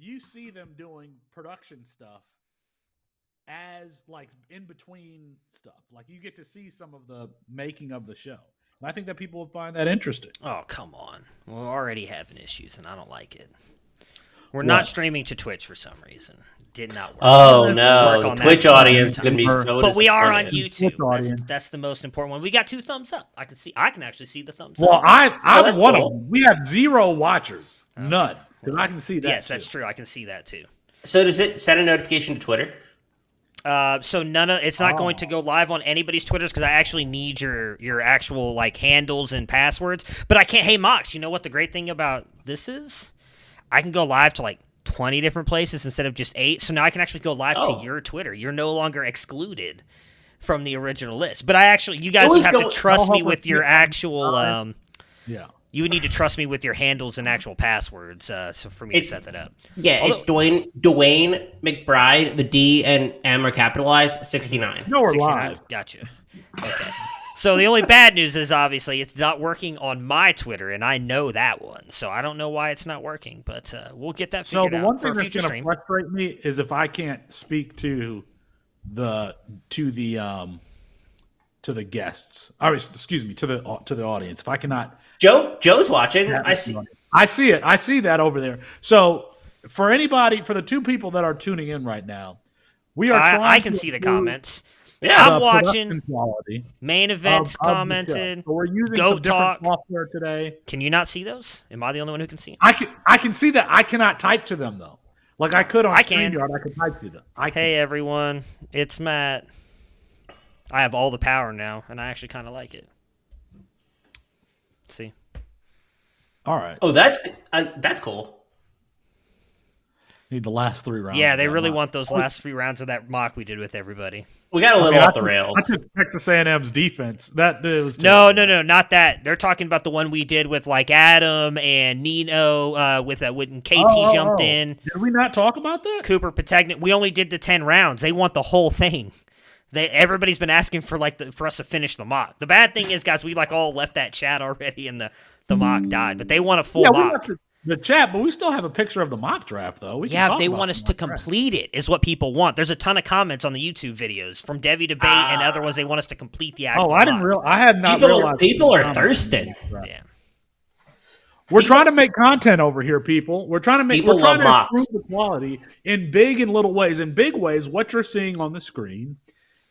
you see them doing production stuff as like in between stuff. Like you get to see some of the making of the show. And I think that people would find that interesting. Oh, come on. We're already having issues and I don't like it. We're not streaming to Twitch for some reason. Did not work. Oh, no. The Twitch audience is going to be so But we are on YouTube. That's the most important one. We got 2 thumbs up. I can see. I can actually see the thumbs up. Well, I want to. We have 0 watchers. None. Because I can see that. Yes, that's true. I can see that too. So does it send a notification to Twitter? So none of it's not going to go live on anybody's Twitters because I actually need your actual like handles and passwords. But I can't. Hey, Mox, you know what the great thing about this is? I can go live to like 20 different places instead of just 8. So now I can actually go live to your Twitter. You're no longer excluded from the original list. But I actually, you guys would have to trust me with your actual. You would need to trust me with your handles and actual passwords for me to set that up. Yeah, it's Dwayne McBride. The D and M are capitalized. 69. No, we're live. Gotcha. Okay. So the only bad news is obviously it's not working on my Twitter, and I know that one. So I don't know why it's not working, but we'll get that figured out. So the one thing that's going to frustrate me is if I can't speak to the guests. Or, excuse me, to the audience. If I cannot, Joe's watching. I see. I see it. I see that over there. So for anybody, for the 2 people that are tuning in right now, we are. I can see the comments. Yeah, I'm watching. Quality. Main events commented. So we're using some different software today. Can you not see those? Am I the only one who can see them? I can see that. I cannot type to them though. Like I could on StreamYard, I could type to them. Hey everyone, it's Matt. I have all the power now, and I actually kind of like it. Let's see. All right. Oh, that's cool. Need the last 3 rounds. Yeah, they really want those last 3 rounds of that mock we did with everybody. We got a little off the rails. I took Texas A&M's defense. That was no, not that. They're talking about the one we did with like Adam and Nino with that when KT jumped in. Did we not talk about that? Cooper Pategna. We only did the 10 rounds. They want the whole thing. Everybody's been asking for for us to finish the mock. The bad thing is, guys, we all left that chat already, and the mock died. But they want a full mock. The chat, but we still have a picture of the mock draft, though. They want us to complete it is what people want. There's a ton of comments on the YouTube videos from Devi Debate and other ones. They want us to complete the actual mock. I had not realized. People are thirsty. Yeah. We're trying to make content over here, people. We're trying to improve the quality in big and little ways. In big ways, what you're seeing on the screen,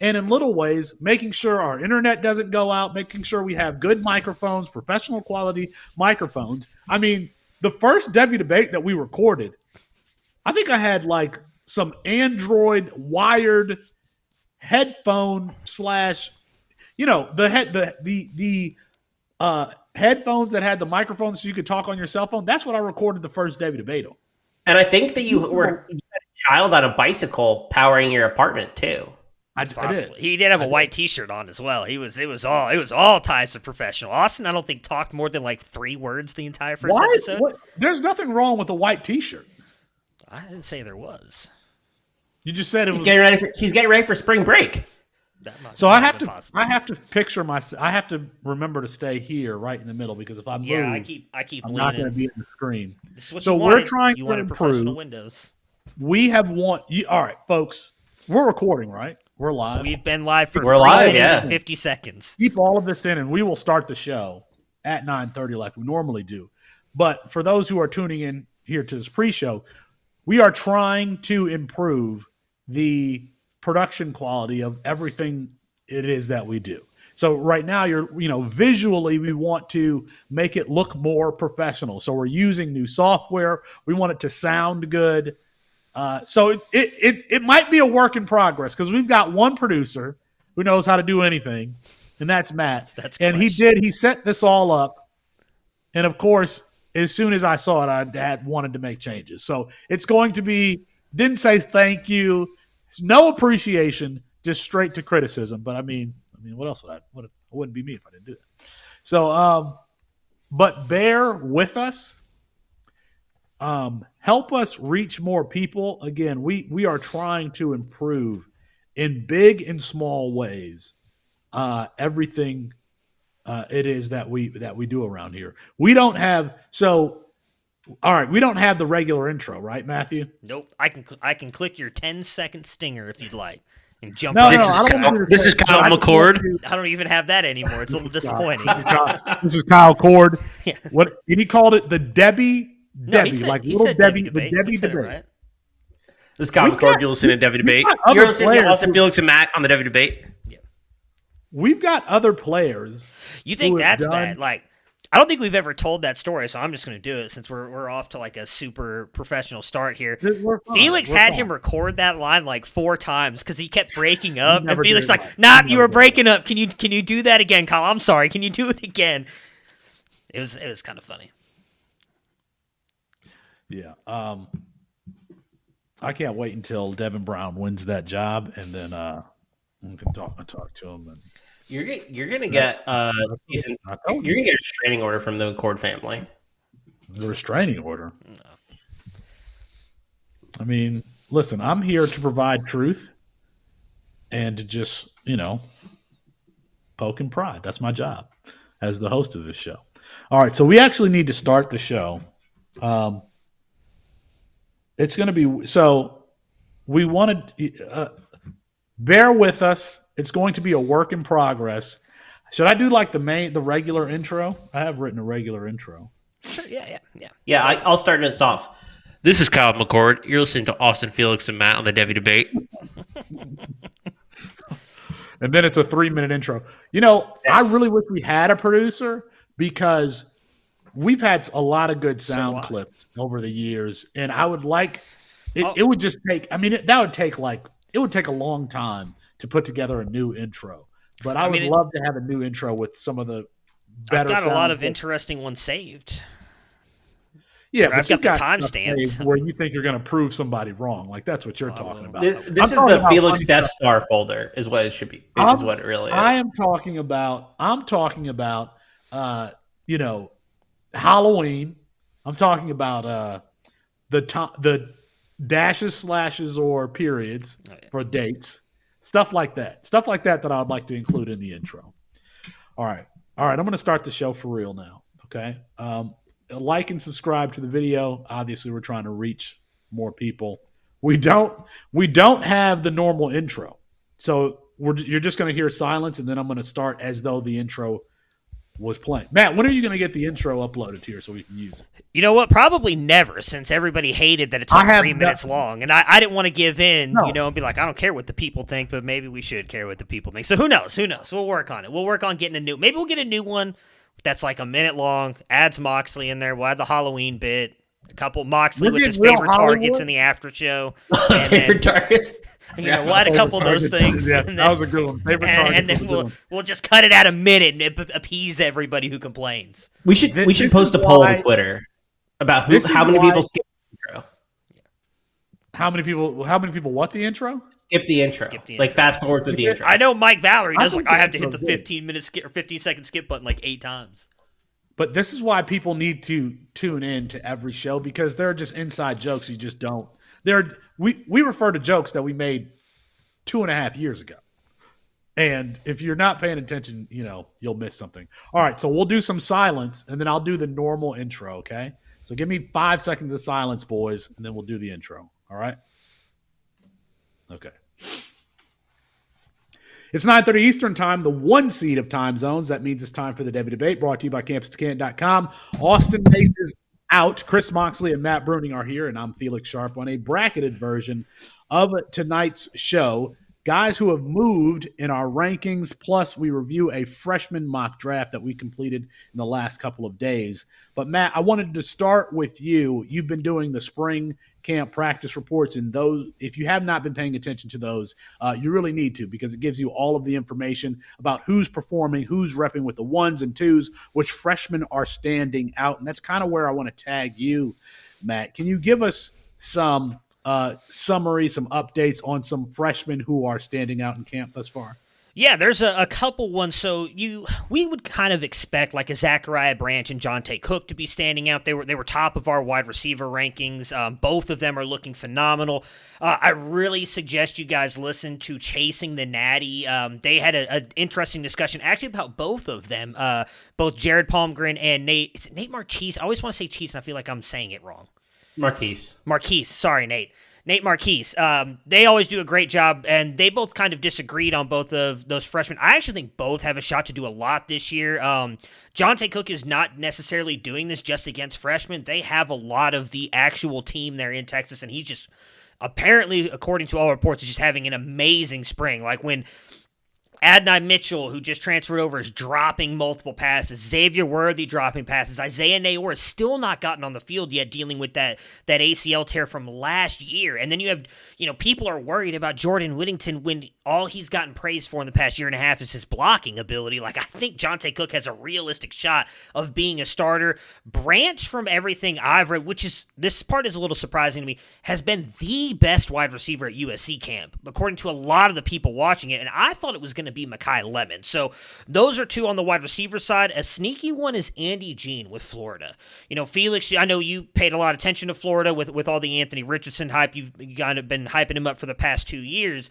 and in little ways, making sure our internet doesn't go out, making sure we have good microphones, professional quality microphones. I mean, the first Debbie Debate that we recorded, I think I had like some Android wired headphone / the headphones that had the microphone so you could talk on your cell phone. That's what I recorded the first Debbie Debate on. And I think that you had a child on a bicycle powering your apartment too. I did. He did have a white T-shirt on as well. It was all types of professional. Austin, I don't think talked more than like 3 words the entire first episode. There's nothing wrong with a white T-shirt. I didn't say there was. You just said he's getting ready. He's getting ready for spring break. So I have to picture myself. I have to remember to stay here, right in the middle, because if I move, I'm leaning. Not going to be in the screen. So we're trying to improve. Windows. We have all right, folks. We're recording, right? We're live. We've been live for 50 seconds. Keep all of this in, and we will start the show at 9:30 like we normally do. But for those who are tuning in here to this pre-show, we are trying to improve the production quality of everything it is that we do. So right now, visually, we want to make it look more professional. So we're using new software. We want it to sound good. So it might be a work in progress because we've got one producer who knows how to do anything, and that's Matt. He set this all up, and of course, as soon as I saw it, I had wanted to make changes. So it's going to be didn't say thank you, no appreciation, just straight to criticism. But I mean, what else would I? It wouldn't be me if I didn't do that. So, but bear with us. Help us reach more people. Again, we are trying to improve in big and small ways everything it is that we do around here. We don't have – so All right, we don't have the regular intro, right, Matthew? Nope. I can click your 10-second stinger if you'd like. And jump. This is Kyle McCord. I don't even have that anymore. It's a little disappointing. This is Kyle Cord. Yeah. What? And he called it the Debbie debate. Right. This is Kyle McCord. You're listening to Debbie Debate. You're listening to Austin Felix and Matt on the Debbie Debate. Yeah. We've got other players. You think that's bad? Like, I don't think we've ever told that story, so I'm just going to do it since we're off to like a super professional start here. Felix had him record that line like 4 times because he kept breaking up, and Felix like, "Nah, you were breaking up. Can you do that again, Kyle? I'm sorry. Can you do it again?" It was kind of funny. Yeah, I can't wait until Devin Brown wins that job, and then we can talk to him and. You're gonna get a restraining order from the Cord family. A restraining order. No. I mean, listen, I'm here to provide truth and to just, poke and prod. That's my job as the host of this show. All right, so we actually need to start the show. It's gonna be we wanted bear with us. It's going to be a work in progress. Should I do like the regular intro? I have written a regular intro. Sure, yeah. Yeah, I'll start this off. This is Kyle McCord. You're listening to Austin Felix and Matt on the Debbie Debate. And then it's a 3-minute intro. Yes. I really wish we had a producer because we've had a lot of good sound clips over the years, and I would like it. It would just take. I mean, it would take a long time to put together a new intro. But I would love to have a new intro with some of the better I've got a lot of interesting ones saved. Yeah, but I've got the timestamps where you think you're going to prove somebody wrong. Like that's what you're talking about. This is the Felix Death Star folder is what it should be. Is what it really is. I'm talking about Halloween. I'm talking about the dashes, slashes, or periods for dates. Stuff like that that I would like to include in the intro. All right. I'm going to start the show for real now, okay? Like and subscribe to the video. Obviously, we're trying to reach more people. We don't have the normal intro. So you're just going to hear silence, and then I'm going to start as though the intro was playing. Matt, when are you going to get the intro uploaded here so we can use it? You know what? Probably never, since everybody hated that it's like 3 minutes long. And I didn't want to give in, and be like, I don't care what the people think, but maybe we should care what the people think. So who knows? We'll work on it. We'll work on getting maybe we'll get a new one that's like a minute long, adds Moxley in there. We'll add the Halloween bit, a couple Moxley with his favorite targets in the after show. Favorite target. We'll add a couple of those things. Yeah, that was a good one. And then we'll just cut it at a minute and appease everybody who complains. We should post a poll on Twitter about how many people skip the intro. Yeah. How many people what the intro? Skip the intro. Like fast forward to the intro. I know Mike Valerie does I have to hit the 15-minute skip or 15-second skip button like 8 times. But this is why people need to tune in to every show because there are just inside jokes you just don't. We refer to jokes that we made 2.5 years ago. And if you're not paying attention, you'll miss something. All right, so we'll do some silence, and then I'll do the normal intro, okay? So give me 5 seconds of silence, boys, and then we'll do the intro, all right? Okay. It's 9:30 Eastern time, the 1 seed of time zones. That means it's time for the Debbie Debate, brought to you by CampusDeKent.com. Austin Mace is out. Chris Moxley and Matt Bruning are here, and I'm Felix Sharp on a bracketed version of tonight's show. Guys who have moved in our rankings, plus we review a freshman mock draft that we completed in the last couple of days. But, Matt, I wanted to start with you. You've been doing the spring camp practice reports, and those, if you have not been paying attention to those, you really need to because it gives you all of the information about who's performing, who's repping with the 1s and 2s, which freshmen are standing out. And that's kind of where I want to tag you, Matt. Can you give us some summary, some updates on some freshmen who are standing out in camp thus far? Yeah, there's a couple ones. So we would kind of expect like a Zachariah Branch and Jontae Cook to be standing out. They were top of our wide receiver rankings. Both of them are looking phenomenal. I really suggest you guys listen to Chasing the Natty. They had an interesting discussion actually about both of them, both Jared Palmgren and Nate. Is it Nate Marquise? I always want to say Cheese, and I feel like I'm saying it wrong. Marquise. Sorry, Nate Marquise. They always do a great job, and they both kind of disagreed on both of those freshmen. I actually think both have a shot to do a lot this year. Jontae Cook is not necessarily doing this just against freshmen. They have a lot of the actual team there in Texas, and he's just apparently, according to all reports, is just having an amazing spring. Like when Adonai Mitchell, who just transferred over, is dropping multiple passes. Xavier Worthy dropping passes. Isaiah Naor has still not gotten on the field yet, dealing with that ACL tear from last year. And then you have, people are worried about Jordan Whittington when all he's gotten praised for in the past year and a half is his blocking ability. Like, I think Jontae Cook has a realistic shot of being a starter. Branch, from everything I've read, which is, this part is a little surprising to me, has been the best wide receiver at USC camp, according to a lot of the people watching it. And I thought it was going to be Makai Lemon. So those are two on the wide receiver side. A sneaky one is Andy Jean with Florida. Felix, I know you paid a lot of attention to Florida with all the Anthony Richardson hype. You've kind of been hyping him up for the past 2 years.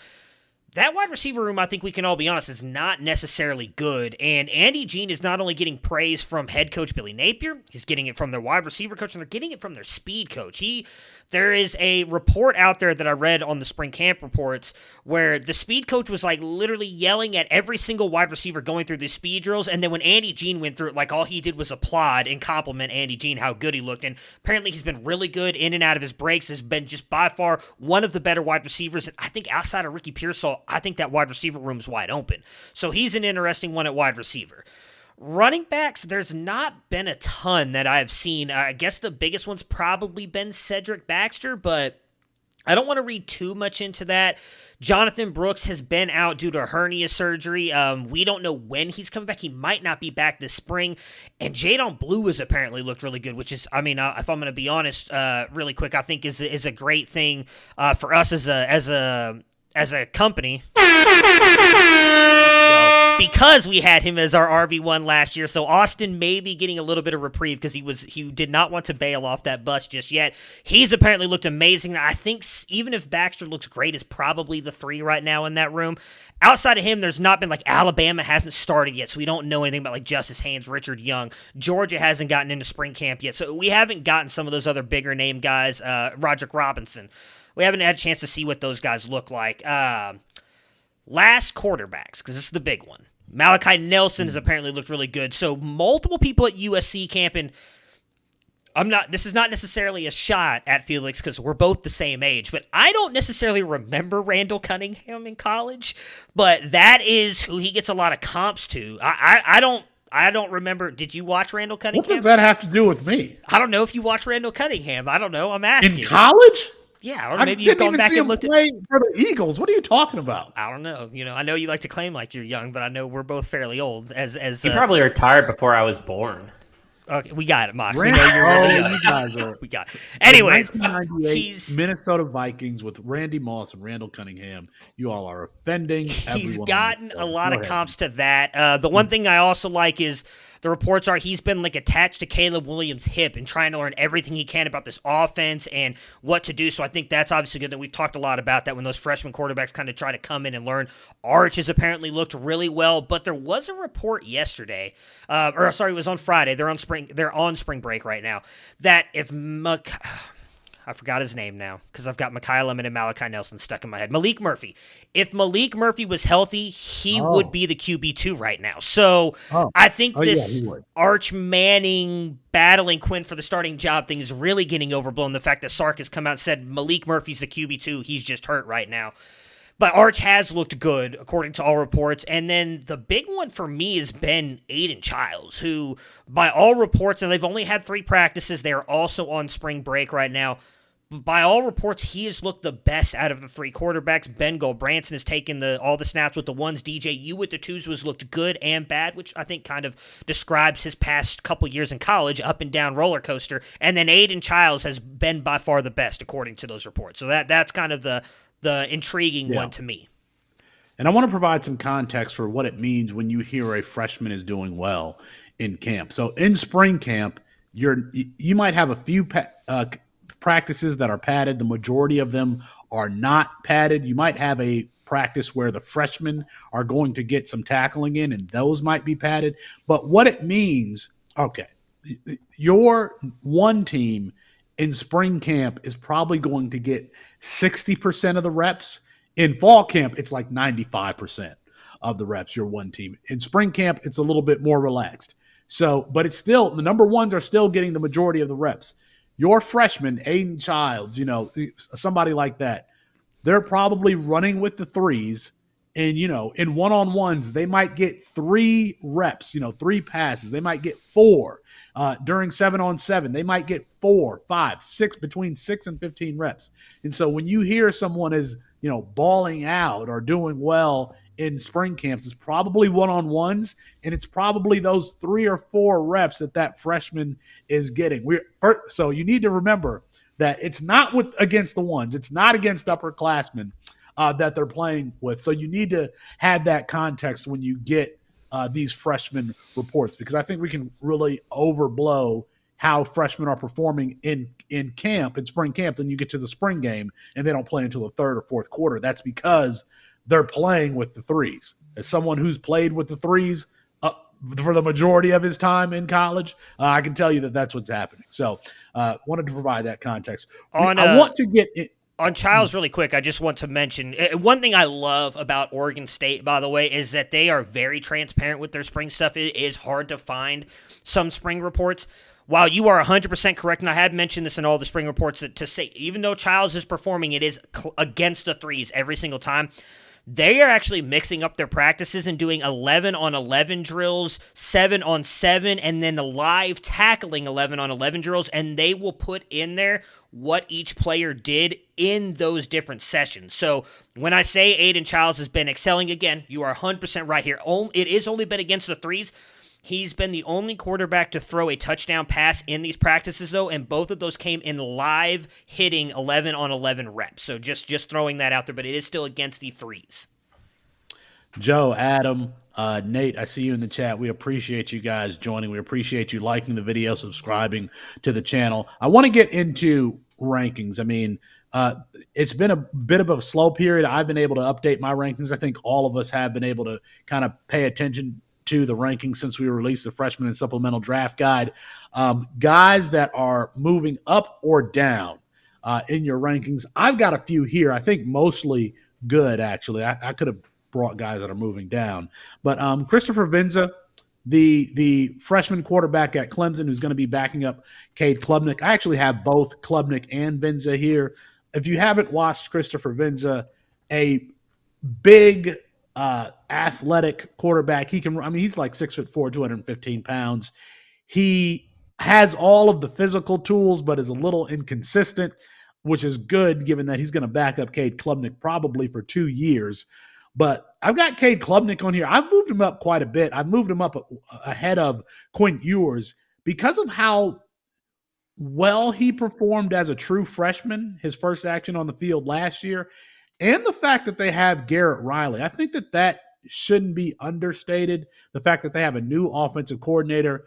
That wide receiver room, I think we can all be honest, is not necessarily good. And Andy Jean is not only getting praise from head coach Billy Napier, he's getting it from their wide receiver coach, and they're getting it from their speed coach. There is a report out there that I read on the spring camp reports where the speed coach was like literally yelling at every single wide receiver going through these speed drills. And then when Andy Jean went through it, like all he did was applaud and compliment Andy Jean, how good he looked. And apparently he's been really good in and out of his breaks, has been just by far one of the better wide receivers. And I think outside of Ricky Pearsall, I think that wide receiver room is wide open. So he's an interesting one at wide receiver. Running backs, there's not been a ton that I've seen. I guess the biggest one's probably been Cedric Baxter, but I don't want to read too much into that. Jonathan Brooks has been out due to hernia surgery. We don't know when he's coming back. He might not be back this spring. And Jadon Blue has apparently looked really good, which is, if I'm going to be honest really quick, I think is a great thing for us as a company, because we had him as our RB1 last year. So Austin may be getting a little bit of reprieve because he did not want to bail off that bus just yet. He's apparently looked amazing. I think even if Baxter looks great, is probably the three right now in that room. Outside of him, there's not been, like, Alabama hasn't started yet, so we don't know anything about, like, Justice Haynes, Richard Young. Georgia hasn't gotten into spring camp yet, so we haven't gotten some of those other bigger name guys. Roderick Robinson. We haven't had a chance to see what those guys look like. Last quarterbacks, because this is the big one. Malachi Nelson has apparently looked really good. So multiple people at USC camp, and this is not necessarily a shot at Felix because we're both the same age, but I don't necessarily remember Randall Cunningham in college, but that is who he gets a lot of comps to. I don't remember. Did you watch Randall Cunningham? What does that have to do with me? I don't know if you watched Randall Cunningham. I don't know. I'm asking. In college? Yeah, or maybe you've gone back and looked at the Eagles. What are you talking about? I don't know. I know you like to claim like you're young, but I know we're both fairly old. As you probably retired before I was born. Okay, we got it, Mox. We got it. Anyways, Minnesota Vikings with Randy Moss and Randall Cunningham. You all are offending everyone. He's gotten a lot of comps to that. The one thing I also like is the reports are he's been like attached to Caleb Williams' hip and trying to learn everything he can about this offense and what to do. So I think that's obviously good. That we've talked a lot about that when those freshman quarterbacks kind of try to come in and learn. Arch has apparently looked really well, but there was a report yesterday, it was on Friday. They're on spring break right now. That if I forgot his name now because I've got Makai Lemon and Malachi Nelson stuck in my head. Malik Murphy. If Malik Murphy was healthy, he would be the QB2 right now. So I think this Arch Manning battling Quinn for the starting job thing is really getting overblown. The fact that Sark has come out and said Malik Murphy's the QB2, he's just hurt right now. But Arch has looked good, according to all reports. And then the big one for me has been Aiden Childs, who, by all reports, and they've only had 3 practices, they are also on spring break right now. By all reports, he has looked the best out of the 3 quarterbacks. Ben Goldbranson has taken all the snaps with the ones. DJU with the twos was looked good and bad, which I think kind of describes his past couple years in college, up and down roller coaster. And then Aiden Childs has been by far the best, according to those reports. So that's kind of the intriguing one to me. And I want to provide some context for what it means when you hear a freshman is doing well in camp. So in spring camp, you might have a few practices that are padded. The majority of them are not padded. You might have a practice where the freshmen are going to get some tackling in, and those might be padded. But what it means, okay, your one team in spring camp is probably going to get 60% of the reps. In fall camp, it's like 95% of the reps, your one team. In spring camp, it's a little bit more relaxed. So, but it's still, the number ones are still getting the majority of the reps. Your freshman, Aiden Childs, somebody like that, they're probably running with the threes. And, in one-on-ones, they might get 3 reps, 3 passes. They might get 4 during 7-on-7. They might get 4, 5, 6, between 6 and 15 reps. And so when you hear someone is, balling out or doing well in spring camps, it's probably one-on-ones, and it's probably those 3 or 4 reps that freshman is getting. So you need to remember that it's not against the ones. It's not against upperclassmen that they're playing with. So you need to have that context when you get these freshman reports, because I think we can really overblow how freshmen are performing in camp, in spring camp. Then you get to the spring game and they don't play until the 3rd or 4th quarter. That's because they're playing with the threes. As someone who's played with the threes for the majority of his time in college, I can tell you that that's what's happening. So wanted to provide that context. I want to get it. On Childs, really quick, I just want to mention one thing I love about Oregon State, by the way, is that they are very transparent with their spring stuff. It is hard to find some spring reports. While you are 100% correct, and I had mentioned this in all the spring reports, that to say, even though Childs is performing, it is against the threes every single time. They are actually mixing up their practices and doing 11-on-11 drills, 7-on-7, and then the live tackling 11-on-11 drills, and they will put in there what each player did in those different sessions. So when I say Aiden Childs has been excelling, again, you are 100% right here. It is only been against the threes. He's been the only quarterback to throw a touchdown pass in these practices, though, and both of those came in live hitting 11-on-11 reps. So just throwing that out there, but it is still against the threes. Joe, Adam, Nate, I see you in the chat. We appreciate you guys joining. We appreciate you liking the video, subscribing to the channel. I want to get into rankings. I mean, it's been a bit of a slow period. I've been able to update my rankings. I think all of us have been able to kind of pay attention to the rankings since we released the freshman and supplemental draft guide. Guys that are moving up or down in your rankings. I've got a few here. I think mostly good, actually. I could have brought guys that are moving down. But Christopher Vinza, the freshman quarterback at Clemson, who's going to be backing up Cade Klubnik. I actually have both Klubnik and Vinza here. If you haven't watched Christopher Vinza, a big athletic quarterback. He's like 6'4", 215 pounds. He has all of the physical tools, but is a little inconsistent, which is good given that he's going to back up Cade Klubnik probably for 2 years. But I've got Cade Klubnik on here. I've moved him up quite a bit. I've moved him up ahead of Quint Ewers because of how well he performed as a true freshman, his first action on the field last year. And the fact that they have Garrett Riley, I think that shouldn't be understated. The fact that they have a new offensive coordinator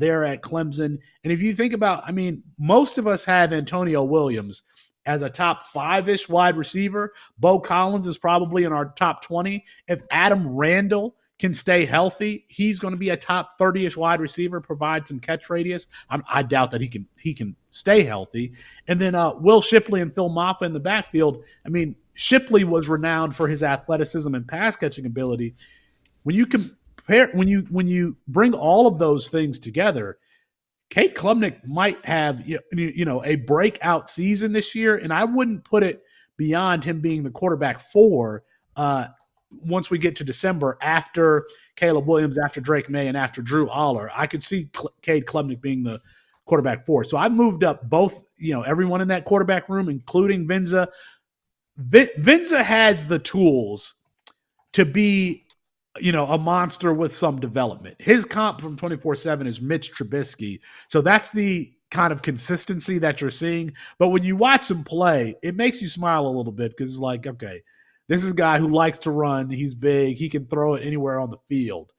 there at Clemson. And if you think about, most of us have Antonio Williams as a top 5-ish wide receiver. Bo Collins is probably in our top 20. If Adam Randall can stay healthy, he's going to be a top 30-ish wide receiver, provide some catch radius. I doubt that he can stay healthy. And then Will Shipley and Phil Maffa in the backfield. Shipley was renowned for his athleticism and pass catching ability. When you compare, when you bring all of those things together, Cade Klubnik might have a breakout season this year, and I wouldn't put it beyond him being the quarterback for once we get to December, after Caleb Williams, after Drake May, and after Drew Aller. I could see Cade Klubnik being the quarterback for. So I moved up both, everyone in that quarterback room, including Vinza. Vinza has the tools to be, a monster with some development. His comp from 24/7 is Mitch Trubisky. So that's the kind of consistency that you're seeing. But when you watch him play, it makes you smile a little bit because it's like, okay, This is a guy who likes to run. He's big. He can throw it anywhere on the field.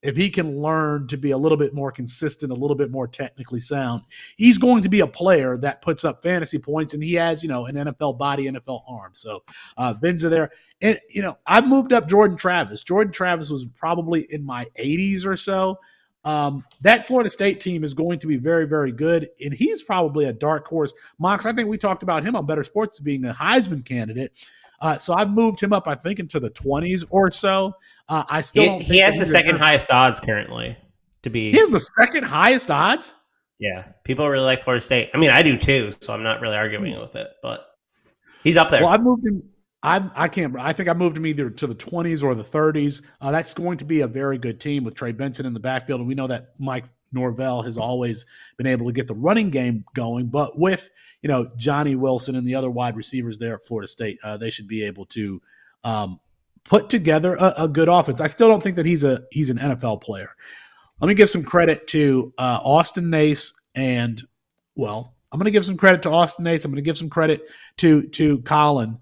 If he can learn to be a little bit more consistent, a little bit more technically sound, he's going to be a player that puts up fantasy points, and he has, you know, an NFL body, NFL arm. So Vinza there. And, you know, I moved up Jordan Travis. Jordan Travis was probably in my 80s or so. That Florida State team is going to be very, very good, and he's probably a dark horse. Mox, I think we talked about him on Better Sports being a Heisman candidate. So I've moved him up, I think, into the 20s or so. I still don't think he has the second highest odds currently to be. He has the second highest odds? Yeah. People really like Florida State. I mean, I do too, so I'm not really arguing with it, but he's up there. Well, I moved him. I think I moved him either to the 20s or the 30s. That's going to be a very good team with Trey Benson in the backfield, and we know that Mike Norvell has always been able to get the running game going. But with, you know, Johnny Wilson and the other wide receivers there at Florida State, they should be able to put together a good offense. I still don't think that he's an NFL player. Let me give some credit to Austin Nace and I'm going to give some credit to Colin,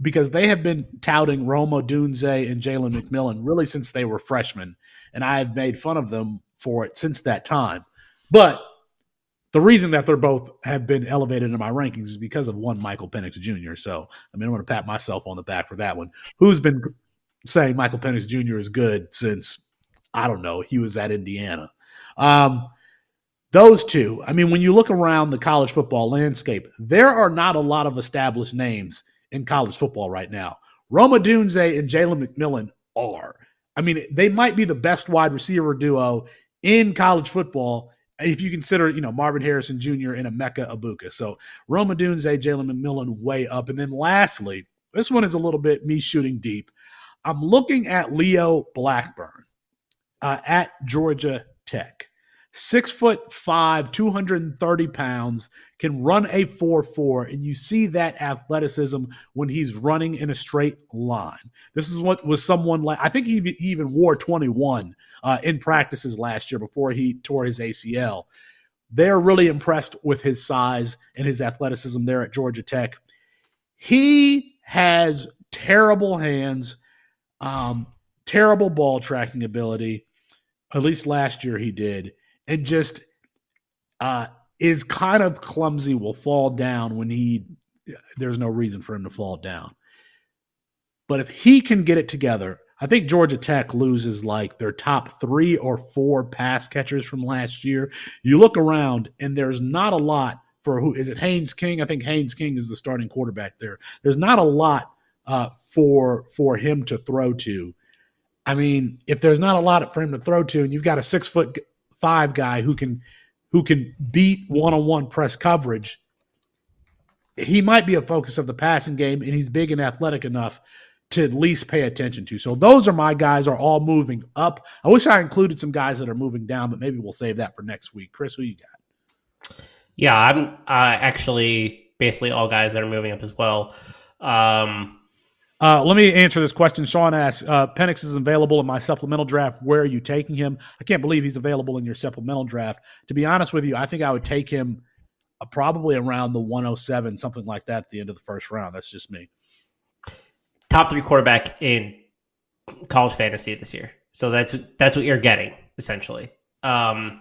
because they have been touting Romo Dunze and Jalen McMillan really since they were freshmen, and I have made fun of them for it since that time. But the reason that they're both have been elevated in my rankings is because of one Michael Penix Jr. So, I mean, I'm going to pat myself on the back for that one. Who's been saying Michael Penix Jr. is good since, I don't know, he was at Indiana. Those two, I mean, when you look around the college football landscape, there are not a lot of established names in college football right now. Romo Dunze and Jalen McMillan are. I mean, they might be the best wide receiver duo in college football if you consider, you know, Marvin Harrison Jr. and a Mecca Abuka. So Romo Dunze, Jalen McMillan way up. And then lastly, this one is a little bit me shooting deep. I'm looking at Leo Blackburn at Georgia Tech. 6'5", 230 pounds, can run a 4.4, and you see that athleticism when he's running in a straight line. This is what was someone like, I think he even wore 21 in practices last year before he tore his ACL. They're really impressed with his size and his athleticism there at Georgia Tech. He has terrible hands, terrible ball tracking ability. At least last year he did. And just is kind of clumsy, will fall down when there's no reason for him to fall down. But if he can get it together, I think Georgia Tech loses like their top 3 or 4 pass catchers from last year. You look around and there's not a lot for who is it? Haynes King. I think Haynes King is the starting quarterback there. There's not a lot for him to throw to. I mean, if there's not a lot for him to throw to, and you've got a 6'5" guy who can beat one-on-one press coverage, he might be a focus of the passing game, and he's big and athletic enough to at least pay attention to. So those are my guys are all moving up. I wish I included some guys that are moving down, but maybe we'll save that for next week. Chris, who you got? Yeah, I'm actually basically all guys that are moving up as well. Let me answer this question. Sean asks, Penix is available in my supplemental draft. Where are you taking him? I can't believe he's available in your supplemental draft. To be honest with you, I think I would take him probably around the 107, something like that at the end of the first round. That's just me. Top 3 quarterback in college fantasy this year. So that's what you're getting, essentially. So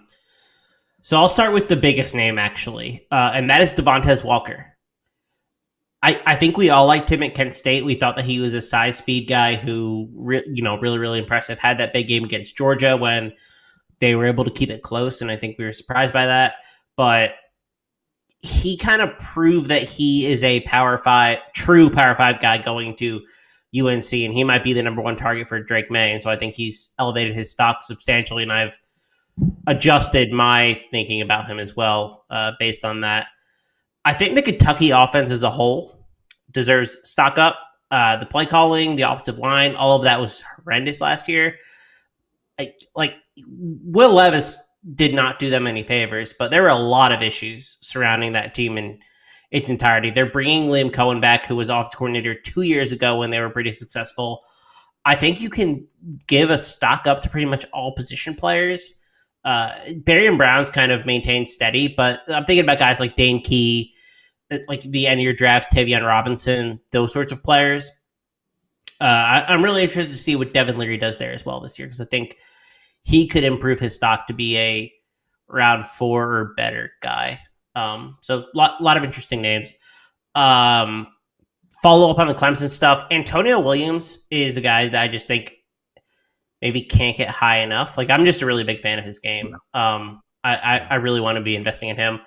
I'll start with the biggest name, actually, and that is Devontae Walker. I think we all liked him at Kent State. We thought that he was a size speed guy who, really, really impressive. Had that big game against Georgia when they were able to keep it close, and I think we were surprised by that. But he kind of proved that he is a true Power 5 guy going to UNC, and he might be the number 1 target for Drake May. And so I think he's elevated his stock substantially, and I've adjusted my thinking about him as well based on that. I think the Kentucky offense as a whole deserves stock up. The play calling, the offensive line, all of that was horrendous last year. Like Will Levis did not do them any favors, but there were a lot of issues surrounding that team in its entirety. They're bringing Liam Cohen back, who was offensive coordinator 2 years ago when they were pretty successful. I think you can give a stock up to pretty much all position players. Barry and Brown's kind of maintained steady, but I'm thinking about guys like Dane Key, like the end of your drafts, Tavian Robinson, those sorts of players. I'm really interested to see what Devin Leary does there as well this year, because I think he could improve his stock to be a round four or better guy. So a lot of interesting names. Follow up on the Clemson stuff. Antonio Williams is a guy that I just think maybe can't get high enough. Like, I'm just a really big fan of his game. I really want to be investing in him.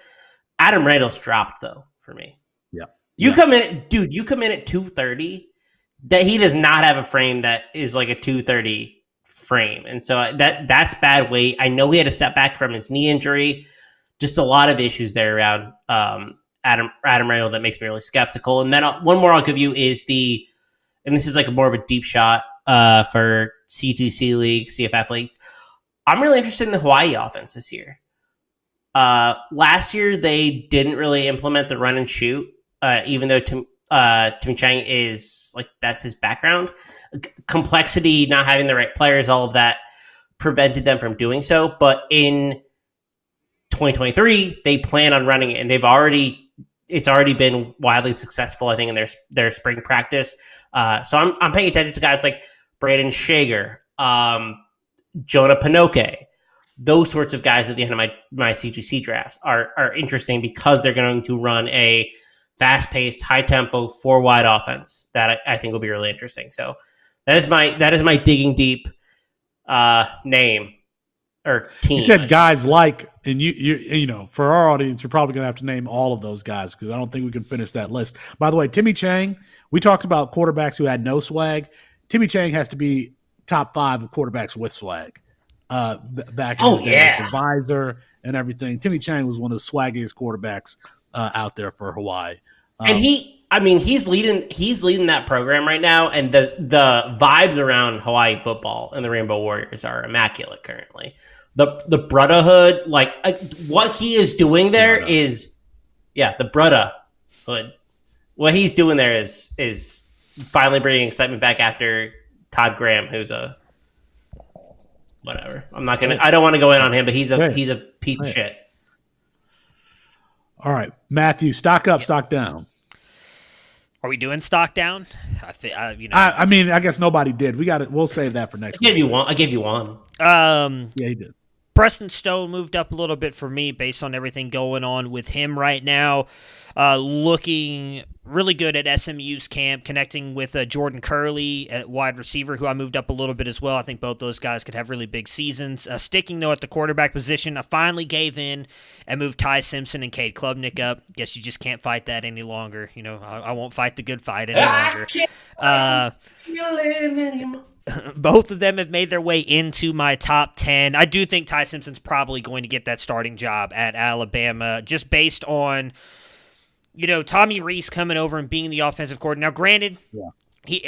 Adam Randall's dropped, though, for me. Yeah. You come in at 230. That he does not have a frame that is like a 230 frame. And so that's bad weight. I know he had a setback from his knee injury. Just a lot of issues there around Adam Randall that makes me really skeptical. And then one more I'll give you is and this is like more of a deep shot for C2C League, CFF Leagues. I'm really interested in the Hawaii offense this year. Last year, they didn't really implement the run and shoot, even though Timmy Chang is like, that's his background. Complexity, not having the right players, all of that prevented them from doing so. But in 2023, they plan on running it, and it's already been wildly successful, I think, in their spring practice. So I'm paying attention to guys like Braden Shager, Jonah Pinoke. Those sorts of guys at the end of my C2C drafts are interesting because they're going to run a fast-paced, high-tempo, four-wide offense that I think will be really interesting. So that is my digging deep name or team. You said guys like, and you know, for our audience, you're probably going to have to name all of those guys because I don't think we can finish that list. By the way, Timmy Chang, we talked about quarterbacks who had no swag. Timmy Chang has to be top five of quarterbacks with swag. Back in his day, with the visor and everything. Timmy Chang was one of the swaggiest quarterbacks out there for Hawaii. And he's leading that program right now, and the vibes around Hawaii football and the Rainbow Warriors are immaculate currently. The brotherhood, like what he is doing there the brotherhood. What he's doing there is finally bringing excitement back after Todd Graham, who's a whatever. I'm not going to – I don't want to go in on him, but he's a piece of shit. All right, Matthew, stock up, stock down. Are we doing stock down? I mean, I guess nobody did. We'll save that for next week. I gave you one. Yeah, he did. Preston Stowe moved up a little bit for me based on everything going on with him right now. Looking really good at SMU's camp, connecting with Jordan Curley at wide receiver, who I moved up a little bit as well. I think both those guys could have really big seasons. Sticking, though, at the quarterback position, I finally gave in and moved Ty Simpson and Cade Klubnik up. Guess you just can't fight that any longer. You know, I won't fight the good fight any longer. Both of them have made their way into my top 10. I do think Ty Simpson's probably going to get that starting job at Alabama just based on, you know, Tommy Reese coming over and being the offensive coordinator. Now, granted,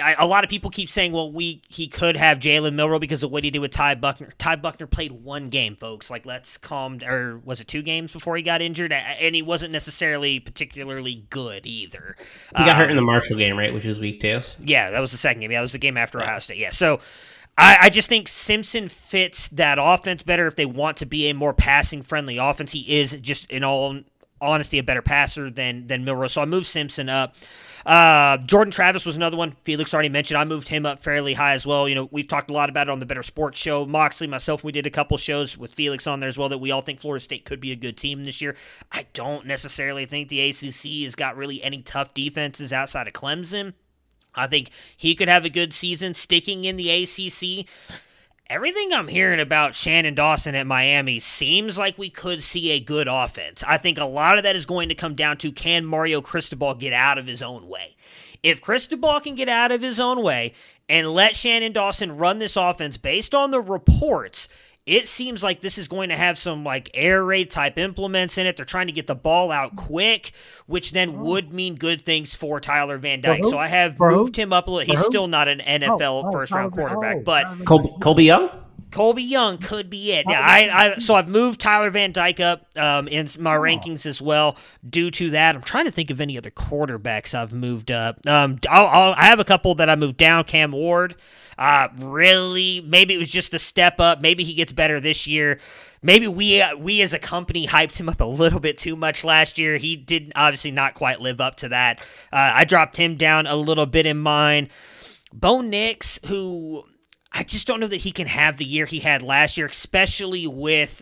a lot of people keep saying, well, he could have Jalen Milroe because of what he did with Ty Buckner. Ty Buckner played one game, folks. Like, let's calm, or was it two games before he got injured? And he wasn't necessarily particularly good either. He got hurt in the Marshall game, right, which was week two? Yeah, that was the second game. Yeah, that was the game after Ohio State. Yeah, so I just think Simpson fits that offense better if they want to be a more passing-friendly offense. He is, just in all honesty, a better passer than Milroe. So I moved Simpson up. Jordan Travis was another one Felix already mentioned. I moved him up fairly high as well. You know, we've talked a lot about it on the Better Sports Show. Moxley, myself, we did a couple shows with Felix on there as well that we all think Florida State could be a good team this year. I don't necessarily think the ACC has got really any tough defenses outside of Clemson. I think he could have a good season sticking in the ACC. Everything I'm hearing about Shannon Dawson at Miami seems like we could see a good offense. I think a lot of that is going to come down to, can Mario Cristobal get out of his own way? If Cristobal can get out of his own way and let Shannon Dawson run this offense, based on the reports, it seems like this is going to have some like air raid type implements in it. They're trying to get the ball out quick, which then would mean good things for Tyler Van Dyke. So I have moved him up a little. He's still not an NFL first round quarterback, but Colby Young? Colby Young could be it. Now, so I've moved Tyler Van Dyke up in my rankings as well due to that. I'm trying to think of any other quarterbacks I've moved up. I have a couple that I moved down. Cam Ward. Really, maybe it was just a step up. Maybe he gets better this year. Maybe we as a company hyped him up a little bit too much last year. He did obviously not quite live up to that. I dropped him down a little bit in mine. Bo Nix, who I just don't know that he can have the year he had last year, especially with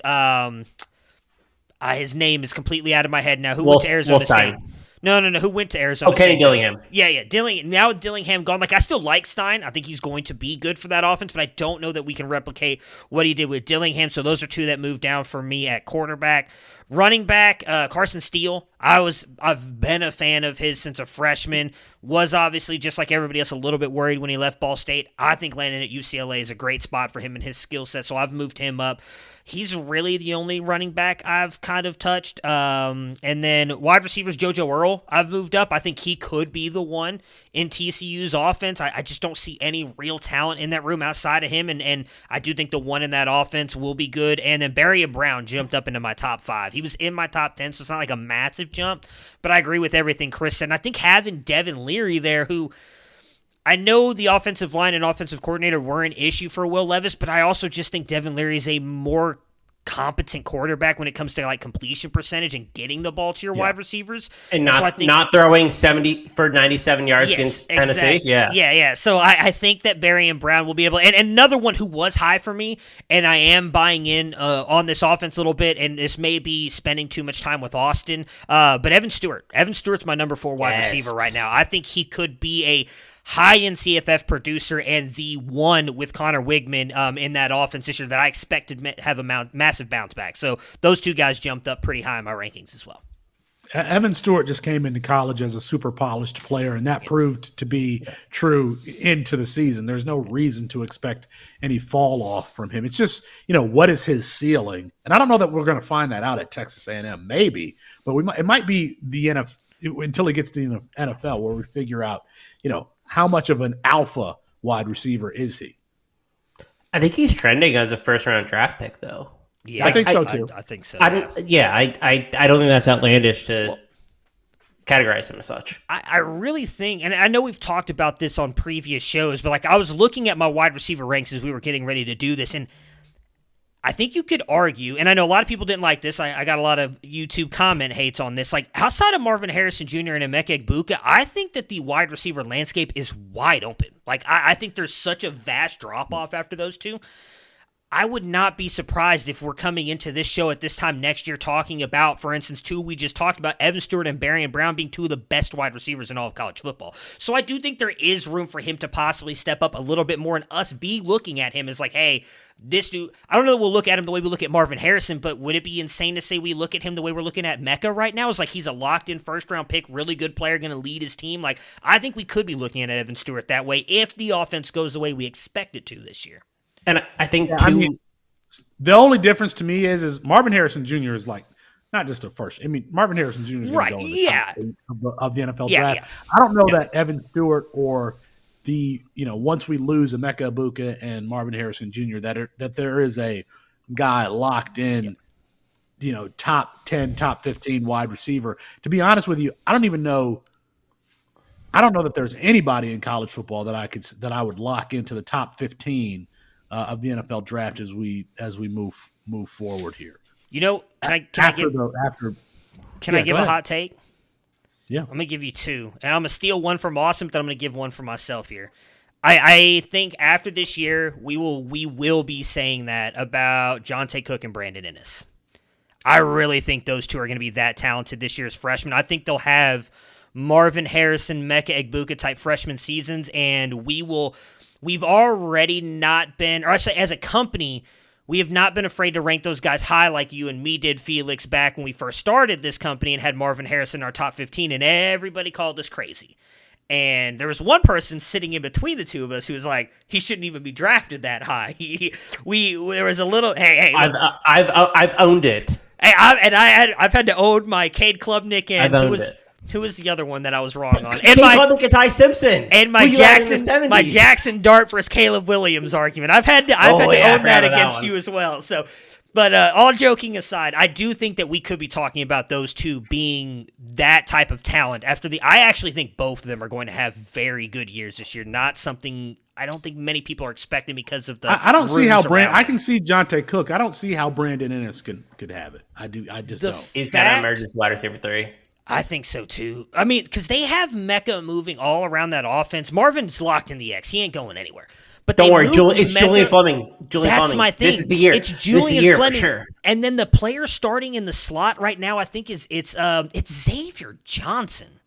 his name is completely out of my head now. Who went to Arizona State? No. Who went to Arizona State? Okay, Dillingham. Yeah. Dillingham. Now with Dillingham gone, I still like Stein. I think he's going to be good for that offense, but I don't know that we can replicate what he did with Dillingham. So those are two that moved down for me at quarterback. Running back, Carson Steele. I've been a fan of his since a freshman. Was obviously, just like everybody else, a little bit worried when he left Ball State. I think landing at UCLA is a great spot for him and his skill set, so I've moved him up. He's really the only running back I've kind of touched. And then wide receivers, JoJo Earl, I've moved up. I think he could be the one in TCU's offense. I just don't see any real talent in that room outside of him, and I do think the one in that offense will be good. And then Barry Brown jumped up into my top 5. He was in my top 10, so it's not like a massive jump, but I agree with everything Chris said. And I think having Devin Leary there, who I know the offensive line and offensive coordinator were an issue for Will Levis, but I also just think Devin Leary is a more competent quarterback when it comes to completion percentage and getting the ball to your wide receivers, and not throwing 70 for 97 yards against Tennessee. Yeah. So I think that Barry and Brown will be able. And another one who was high for me, and I am buying in on this offense a little bit, and this may be spending too much time with Austin, but Evan Stewart. Evan Stewart's my number 4 wide receiver right now. I think he could be a high-end CFF producer and the one with Connor Wigman in that offense this year that I expect to have a massive bounce back. So those two guys jumped up pretty high in my rankings as well. Evan Stewart just came into college as a super polished player, and that proved to be true into the season. There's no reason to expect any fall off from him. It's just, what is his ceiling? And I don't know that we're going to find that out at Texas A&M, maybe, but it might be the NFL until he gets to the NFL where we figure out, how much of an alpha wide receiver is he? I think he's trending as a first-round draft pick, though. Yeah, I think so, too. I think so. I don't think that's outlandish to categorize him as such. I really think, and I know we've talked about this on previous shows, but I was looking at my wide receiver ranks as we were getting ready to do this, and I think you could argue, and I know a lot of people didn't like this. I got a lot of YouTube comment hates on this. Outside of Marvin Harrison Jr. and Mecca Abuka, I think that the wide receiver landscape is wide open. I think there's such a vast drop-off after those two. I would not be surprised if we're coming into this show at this time next year talking about, for instance, two we just talked about, Evan Stewart and Barry and Brown being two of the best wide receivers in all of college football. So I do think there is room for him to possibly step up a little bit more, and us be looking at him as hey, this dude, I don't know that we'll look at him the way we look at Marvin Harrison, but would it be insane to say we look at him the way we're looking at Mecca right now? It's he's a locked-in first-round pick, really good player, going to lead his team. I think we could be looking at Evan Stewart that way if the offense goes the way we expect it to this year. And I think the only difference to me is Marvin Harrison Jr. is not just a first. I mean, Marvin Harrison Jr. is going to go in the top of the NFL draft. I don't know that Evan Stewart or once we lose Emeka Abuka and Marvin Harrison Jr., that there is a guy locked in, top 10, top 15 wide receiver. To be honest with you, I don't know that there's anybody in college football that I would lock into the top 15 of the NFL draft as we move forward here. Can I give a hot take? Yeah. I'm going to give you two. And I'm going to steal one from Austin, but I'm going to give one for myself here. I think after this year, we will be saying that about Jontae Cook and Brandon Ennis. I really think those two are going to be that talented this year as freshmen. I think they'll have Marvin Harrison, Mecca Egbuka-type freshman seasons, and we've already not been, or I say as a company, we have not been afraid to rank those guys high like you and me did, Felix, back when we first started this company and had Marvin Harrison in our top 15, and everybody called us crazy. And there was one person sitting in between the two of us who was he shouldn't even be drafted that high. There was a little, hey. I've owned it. I've had to own my Cade Klubnik, and who was the other one that I was wrong on? And Cade Klubnik and Ty Simpson. And my Jackson Dart versus Caleb Williams argument. I've had to own that against you as well. So, but all joking aside, I do think that we could be talking about those two being that type of talent. I actually think both of them are going to have very good years this year. Not something I don't think many people are expecting because of the. I don't see how Brandon. I can see Jontae Cook. I don't see how Brandon Ennis could have it. I just don't. He's got an emergency wide receiver 3. I think so, too. I mean, because they have Mecca moving all around that offense. Marvin's locked in the X. He ain't going anywhere. But don't worry, it's Julian Fleming. That's my thing. This is the year. It's Julian Fleming. Sure. And then the player starting in the slot right now, I think, it's Xavier Johnson.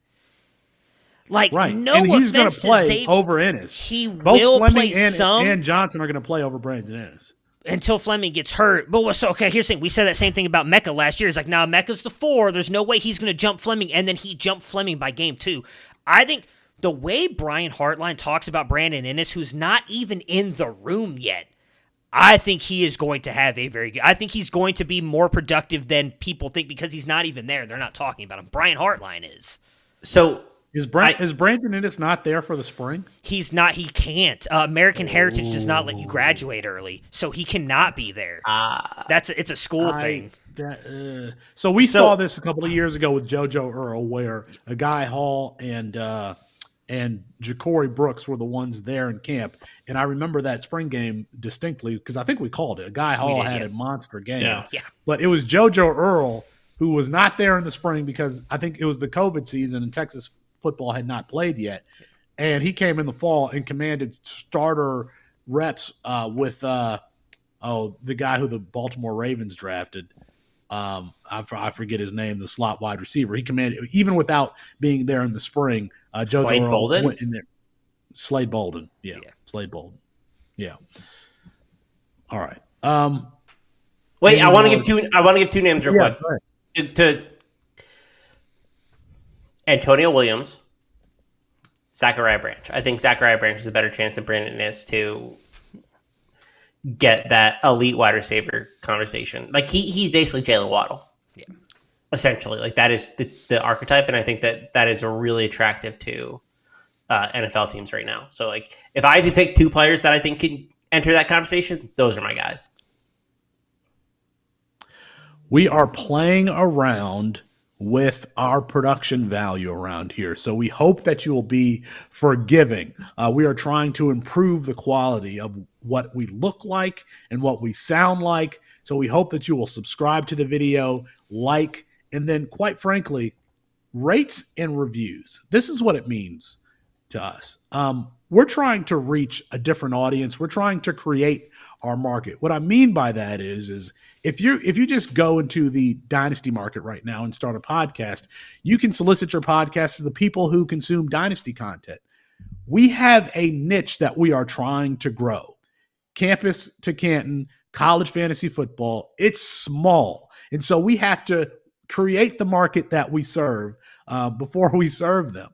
Like, right. No offense, and he's going to play over Ennis. He will play some. And Johnson are going to play over Brandon Ennis. Until Fleming gets hurt. But here's the thing. We said that same thing about Mecca last year. It's like, Mecca's the 4. There's no way he's going to jump Fleming. And then he jumped Fleming by game 2. I think the way Brian Hartline talks about Brandon Ennis, who's not even in the room yet, I think he is going to have a very good... I think he's going to be more productive than people think because he's not even there. They're not talking about him. Brian Hartline is. So... Is Brandon Ennis not there for the spring? He's not. He can't. American Heritage does not let you graduate early, so he cannot be there. It's a school thing. So we saw this a couple of years ago with JoJo Earl, where Agai Hall and Ja'Cory Brooks were the ones there in camp, and I remember that spring game distinctly because I think we called it. Agai Hall had a monster game, but it was JoJo Earl who was not there in the spring because I think it was the COVID season in Texas. Football had not played yet, and he came in the fall and commanded starter reps with the guy who the Baltimore Ravens drafted. I forget his name, the slot wide receiver. He commanded even without being there in the spring. JoJo Bolden went in there. Slade Bolden, Slade Bolden, All right. Wait, I want to give two. I want to give two names real quick. To Antonio Williams, Zachariah Branch. I think Zachariah Branch is a better chance than Brandon is to get that elite wide receiver conversation. Like he's basically Jalen Waddle, essentially. Like that is the archetype, and I think that is really attractive to NFL teams right now. So like, if I had to pick two players that I think can enter that conversation, those are my guys. We are playing around with our production value around here. So we hope that you will be forgiving. We are trying to improve the quality of what we look like and what we sound like. So we hope that you will subscribe to the video, like, and then quite frankly, rates and reviews. This is what it means to us. We're trying to reach a different audience. We're trying to create our market. What I mean by that is if you just go into the Dynasty market right now and start a podcast, you can solicit your podcast to the people who consume Dynasty content. We have a niche that we are trying to grow. Campus to Canton, college fantasy football, it's small. And so we have to create the market that we serve before we serve them.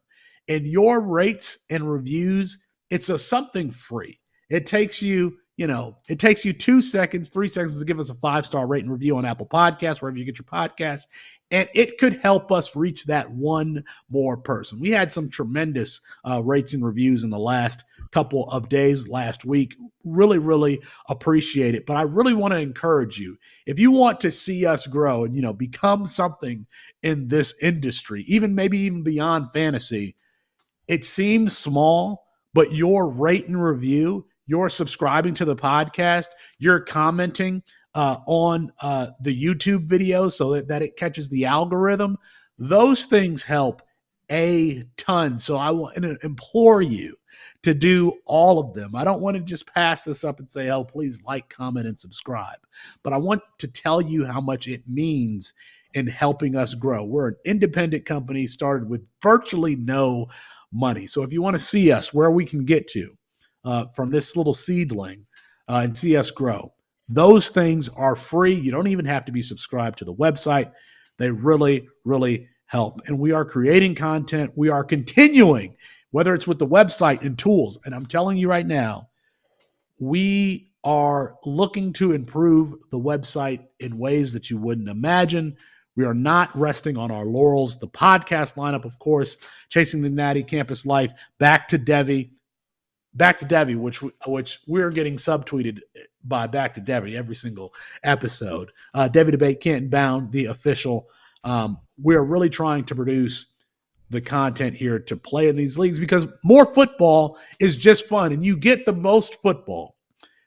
And your rates and reviews, it's something free. It takes you 2 seconds, 3 seconds to give us a 5-star rate and review on Apple Podcasts, wherever you get your podcasts. And it could help us reach that one more person. We had some tremendous rates and reviews in the last couple of days last week. Really, really appreciate it. But I really want to encourage you, if you want to see us grow and, become something in this industry, maybe even beyond fantasy, it seems small, but your rate and review, you're subscribing to the podcast, you're commenting on the YouTube video so that it catches the algorithm. Those things help a ton. So I want to implore you to do all of them. I don't want to just pass this up and say, oh, please like, comment, and subscribe. But I want to tell you how much it means in helping us grow. We're an independent company started with virtually no money. So if you want to see us, where we can get to, from this little seedling and see us grow. Those things are free. You don't even have to be subscribed to the website. They really, really help. And we are creating content. We are continuing, whether it's with the website and tools. And I'm telling you right now, we are looking to improve the website in ways that you wouldn't imagine. We are not resting on our laurels. The podcast lineup, of course, Chasing the Natty, Campus Life, Back to Debbie, which we're getting subtweeted by Back to Debbie every single episode. Debbie Debate, Canton Bound, the official. We're really trying to produce the content here to play in these leagues because more football is just fun, and you get the most football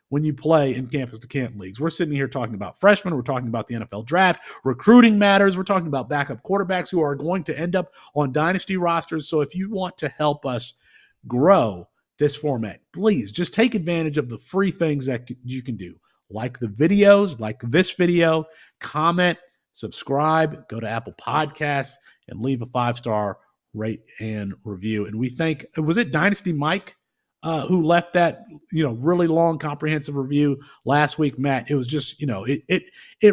when you play in campus-to-camp leagues. We're sitting here talking about freshmen. We're talking about the NFL draft. Recruiting matters. We're talking about backup quarterbacks who are going to end up on dynasty rosters. So if you want to help us grow this format, please just take advantage of the free things that you can do. Like the videos, like this video, comment, subscribe, go to Apple Podcasts, and leave a 5-star rate and review. And we thank, was it Dynasty Mike who left that, really long comprehensive review last week, Matt? It was just, it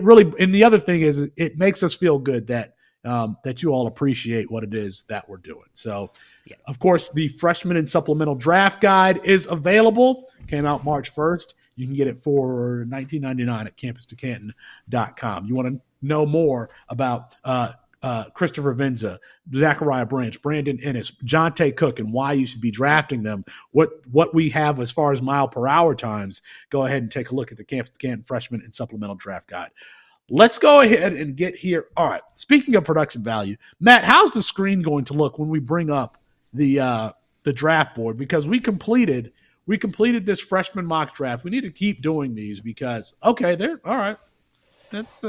really, and the other thing is it makes us feel good that that you all appreciate what it is that we're doing. So, yeah. Of course, the Freshman and Supplemental Draft Guide is available. Came out March 1st. You can get it for $19.99 at campusdecanton.com. You want to know more about Christopher Vinza, Zachariah Branch, Brandon Ennis, Jontae Cook, and why you should be drafting them, what we have as far as mile-per-hour times, go ahead and take a look at the Campus to Canton Freshman and Supplemental Draft Guide. Let's go ahead and get here. All right, speaking of production value, Matt, how's the screen going to look when we bring up the draft board? Because we completed this freshman mock draft. We need to keep doing these because, okay, they're all right. That's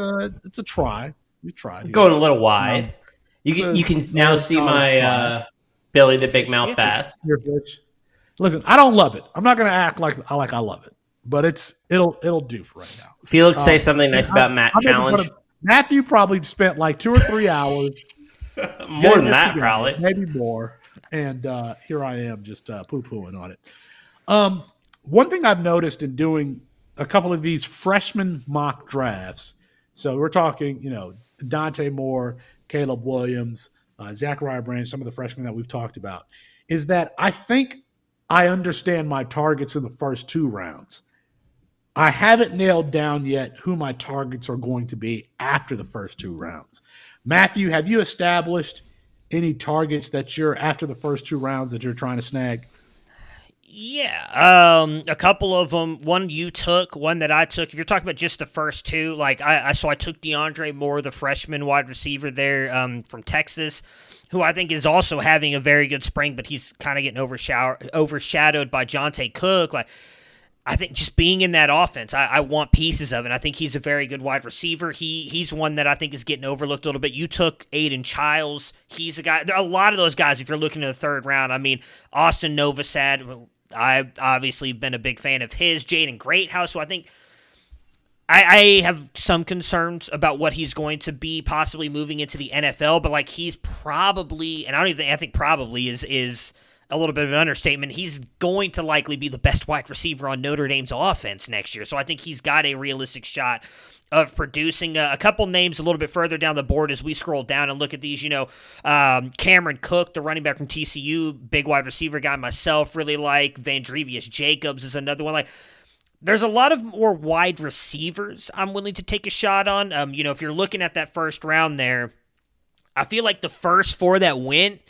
it's a try. We tried. Going a little wide. You can now see my Billy the Big Mouth Bass. Listen, I don't love it. I'm not going to act like I love it, but it'll do for right now. Felix, say something nice about Matt Challenge. Matthew probably spent like 2 or 3 hours. More than that, probably. Maybe more. And here I am just poo-pooing on it. One thing I've noticed in doing a couple of these freshman mock drafts, so we're talking, Dante Moore, Caleb Williams, Zachariah Branch, some of the freshmen that we've talked about, is that I think I understand my targets in the first 2 rounds. I haven't nailed down yet who my targets are going to be after the first 2 rounds. Matthew, have you established any targets that you're after the first 2 rounds that you're trying to snag? Yeah, a couple of them. One you took, one that I took. If you're talking about just the first 2, like I took DeAndre Moore, the freshman wide receiver there from Texas, who I think is also having a very good spring, but he's kind of getting overshadowed by Jontae Cook. Like, I think just being in that offense, I want pieces of it. I think he's a very good wide receiver. He's one that I think is getting overlooked a little bit. You took Aiden Childs. He's a guy. There are a lot of those guys if you're looking in the third round. I mean, Austin Novosad, I've obviously been a big fan of his. Jaden Greathouse, so I think I have some concerns about what he's going to be possibly moving into the NFL, but like he's probably, and I think probably is a little bit of an understatement, he's going to likely be the best wide receiver on Notre Dame's offense next year. So I think he's got a realistic shot of producing. A couple names a little bit further down the board as we scroll down and look at these, Cameron Cook, the running back from TCU, big wide receiver guy myself, really like. Vandrevious Jacobs is another one. Like, there's a lot of more wide receivers I'm willing to take a shot on. If you're looking at that first round there, I feel like the first 4 that went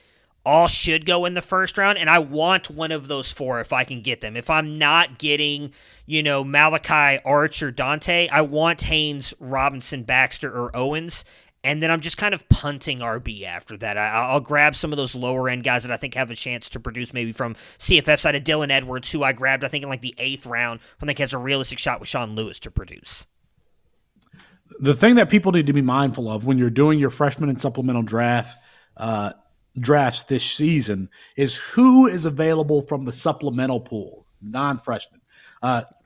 all should go in the first round, and I want one of those 4 if I can get them. If I'm not getting, Malachi, Arch, or Dante, I want Haynes, Robinson, Baxter, or Owens, and then I'm just kind of punting RB after that. I'll grab some of those lower-end guys that I think have a chance to produce, maybe from CFF side of Dylan Edwards, who I grabbed, I think, in like the 8th round, I think has a realistic shot with Sean Lewis to produce. The thing that people need to be mindful of when you're doing your freshman and supplemental draft drafts this season is who is available from the supplemental pool, non-freshmen.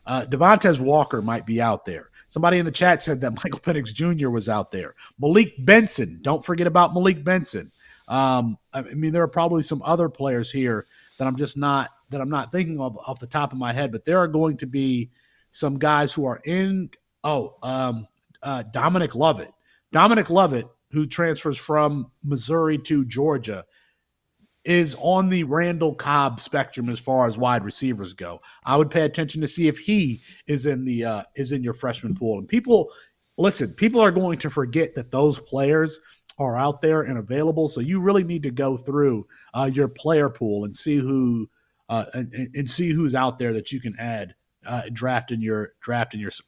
Devontae Walker might be out there. Somebody in the chat said that Michael Penix Jr. was out there. Malik Benson, don't forget about Malik Benson. There are probably some other players here that I'm not thinking of off the top of my head, but there are going to be some guys who are in. Dominic Lovett. Dominic Lovett, who transfers from Missouri to Georgia, is on the Randall Cobb spectrum as far as wide receivers go. I would pay attention to see if he is in the is in your freshman pool. And people are going to forget that those players are out there and available. So you really need to go through your player pool and see who and see who's out there that you can add draft in your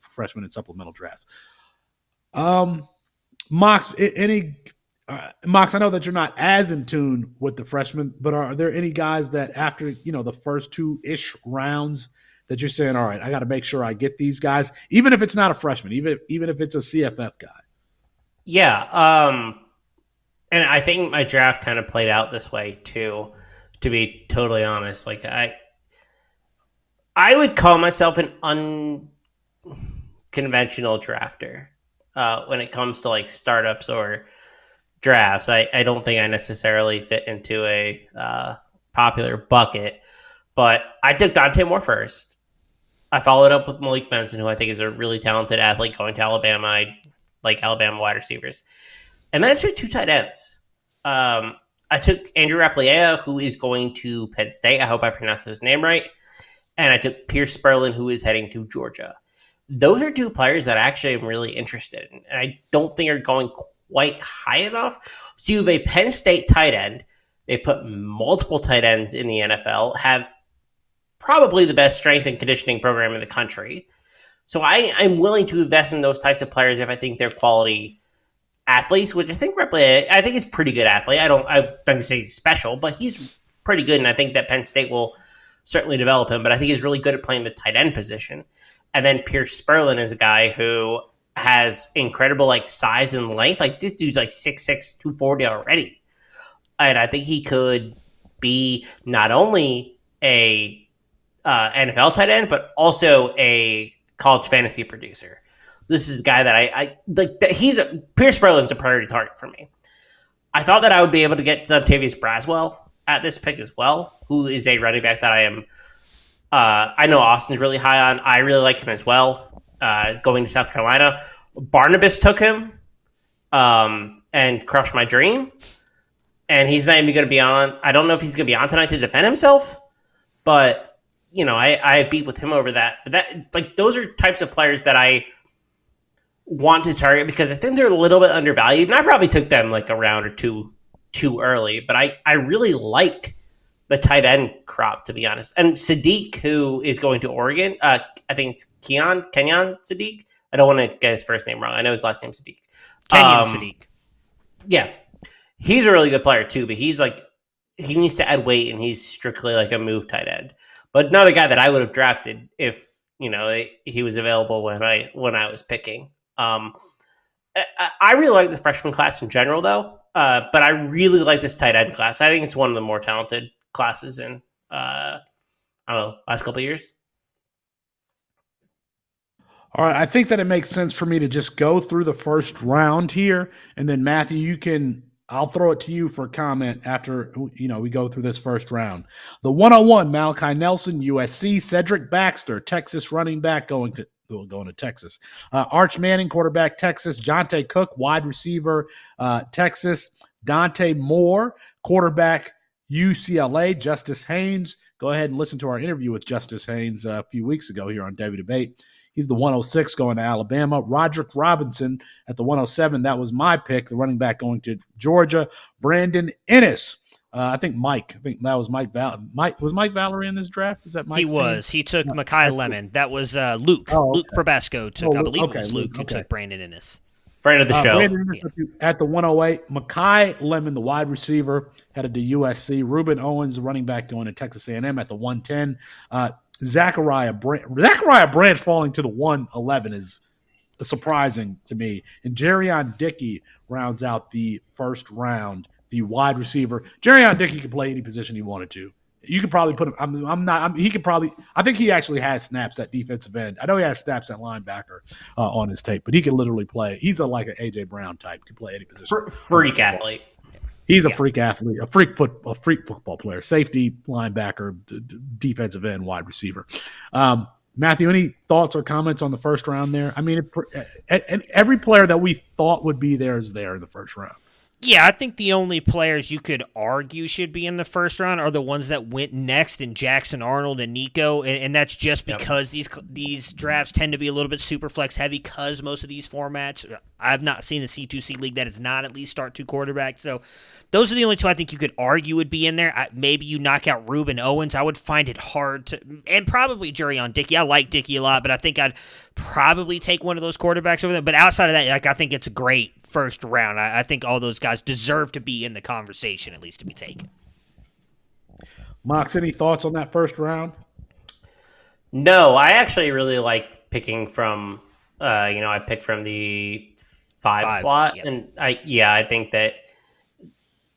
freshman and supplemental drafts. Mox, Mox, I know that you're not as in tune with the freshmen, but are there any guys that after the first 2-ish rounds that you're saying, all right, I got to make sure I get these guys, even if it's not a freshman, even if it's a CFF guy? Yeah. And I think my draft kind of played out this way too, to be totally honest. Like I would call myself an unconventional drafter when it comes to like startups or drafts. I don't think I necessarily fit into a popular bucket, but I took Dante Moore first. I followed up with Malik Benson, who I think is a really talented athlete going to Alabama. I like Alabama wide receivers. And then I took two tight ends. I took Andrew Rappliea, who is going to Penn State. I hope I pronounced his name right. And I took Pierce Sperling, who is heading to Georgia. Those are two players that I actually am really interested in, and I don't think are going quite high enough. So you have a Penn State tight end. They put multiple tight ends in the NFL, have probably the best strength and conditioning program in the country. So I'm willing to invest in those types of players if I think they're quality athletes, which I think Ripley, I think he's a pretty good athlete. I'm not going to say he's special, but he's pretty good, and I think that Penn State will certainly develop him, but I think he's really good at playing the tight end position. And then Pierce Sperling is a guy who has incredible like size and length. Like this dude's like 6'6", 240 already. And I think he could be not only a NFL tight end, but also a college fantasy producer. This is a guy that I like. Pierce Sperling's a priority target for me. I thought that I would be able to get Dontavius Braswell at this pick as well, who is a running back that I am. I know Austin's really high on. I really like him as well. Going to South Carolina, Barnabas took him and crushed my dream. And he's not even going to be on. I don't know if he's going to be on tonight to defend himself, but you know, I beat with him over that. But that like those are types of players that I want to target because I think they're a little bit undervalued, and I probably took them like a round or two too early, but I really like the tight end crop, to be honest. And Sadiq, who is going to Oregon, I think it's Kenyon Sadiq. I don't want to get his first name wrong. I know his last name's Sadiq. Kenyon Sadiq. Yeah. He's a really good player too, but he's like, he needs to add weight, and he's strictly like a move tight end. But another guy that I would have drafted if, you know, he was available when I was picking. I really like the freshman class in general, though. But I really like this tight end class. I think it's one of the more talented classes in, I don't know, last couple of years. All right. I think that it makes sense for me to just go through the first round here. And then, Matthew, I'll throw it to you for comment after, you know, we go through this first round. The 101, Malachi Nelson, USC. Cedric Baxter, Texas running back going to Texas. Arch Manning, quarterback, Texas. Jontae Cook, wide receiver, Texas. Dante Moore, quarterback, UCLA. Justice Haynes. Go ahead and listen to our interview with Justice Haynes a few weeks ago here on Davy Debate. He's the 106 going to Alabama. Roderick Robinson at the 107. That was my pick. The running back going to Georgia. Brandon Ennis. I think that was Mike Valerie. Was Mike Valerie in this draft? Is that Mike? He was. Team? He took Makai Lemon. That was Luke. Oh, okay. Luke Probasco took. I believe it was Luke who took Brandon Ennis. Friend of the show. At the 108, Makai Lemon, the wide receiver, headed to USC. Reuben Owens, running back, going to Texas A&M at the 110. Zachariah Branch falling to the 111 is surprising to me. And Jerrion Dickey rounds out the first round. The wide receiver, Jerrion Dickey, could play any position he wanted to. You could probably put him. I think he actually has snaps at defensive end. I know he has snaps at linebacker on his tape, but he could literally play. He's like an AJ Brown type. Could play any position. Freak athlete. He's a freak athlete, a freak football player, safety, linebacker, defensive end, wide receiver. Matthew, any thoughts or comments on the first round there? I mean, every player that we thought would be there is there in the first round. Yeah, I think the only players you could argue should be in the first round are the ones that went next in Jackson Arnold and Nico, and that's just because these drafts tend to be a little bit super flex heavy because most of these formats, I've not seen a C2C league that is not at least start two quarterbacks. So those are the only two I think you could argue would be in there. Maybe you knock out Reuben Owens. I would find it hard to – and probably Jerrion Dickey. I like Dickey a lot, but I think I'd probably take one of those quarterbacks over there. But outside of that, like, I think it's a great first round. I think all those guys deserve to be in the conversation, at least to be taken. Mox, any thoughts on that first round? No, I actually really like picking from, I pick from the five slot. Yep. And I think that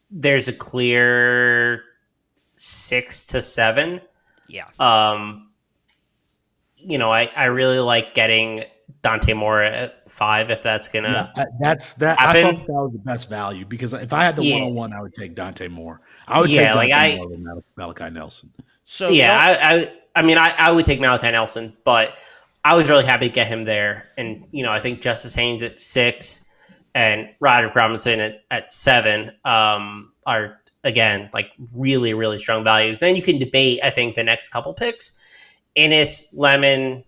there's a clear 6 to 7. Yeah. I really like getting Dante Moore at 5 if that's going to happen. I thought that was the best value because if I had the one-on-one, I would take Dante Moore. I would take Moore than Malachi Nelson. So I would take Malachi Nelson, but I was really happy to get him there. And, I think Justice Haynes at 6 and Roderick Robinson at 7 are, again, like really, really strong values. Then you can debate, I think, the next couple picks. Innis, Lemon,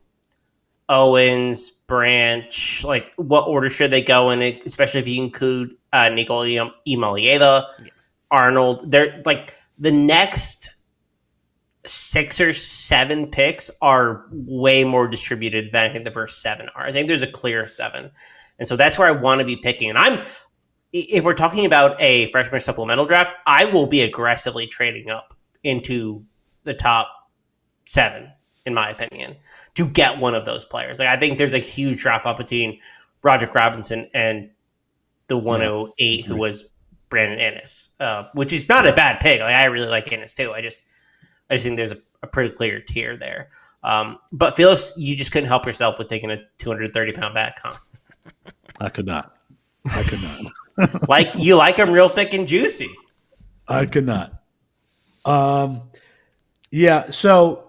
Owens, Branch, like what order should they go in, especially if you include Nicole Imalieta, Arnold. They're like the next 6 or 7 picks are way more distributed than I think the first 7 are. I think there's a clear 7. And so that's where I want to be picking. And if we're talking about a freshman supplemental draft, I will be aggressively trading up into the top 7, in my opinion, to get one of those players. Like I think there's a huge drop-off between Roderick Robinson and the 108 who was Brandon Innis, which is not a bad pick. Like I really like Innis too. I just think there's a pretty clear tier there. But Felix, you just couldn't help yourself with taking a 230-pound back, huh? I could not. Like you like him real thick and juicy. I could not. So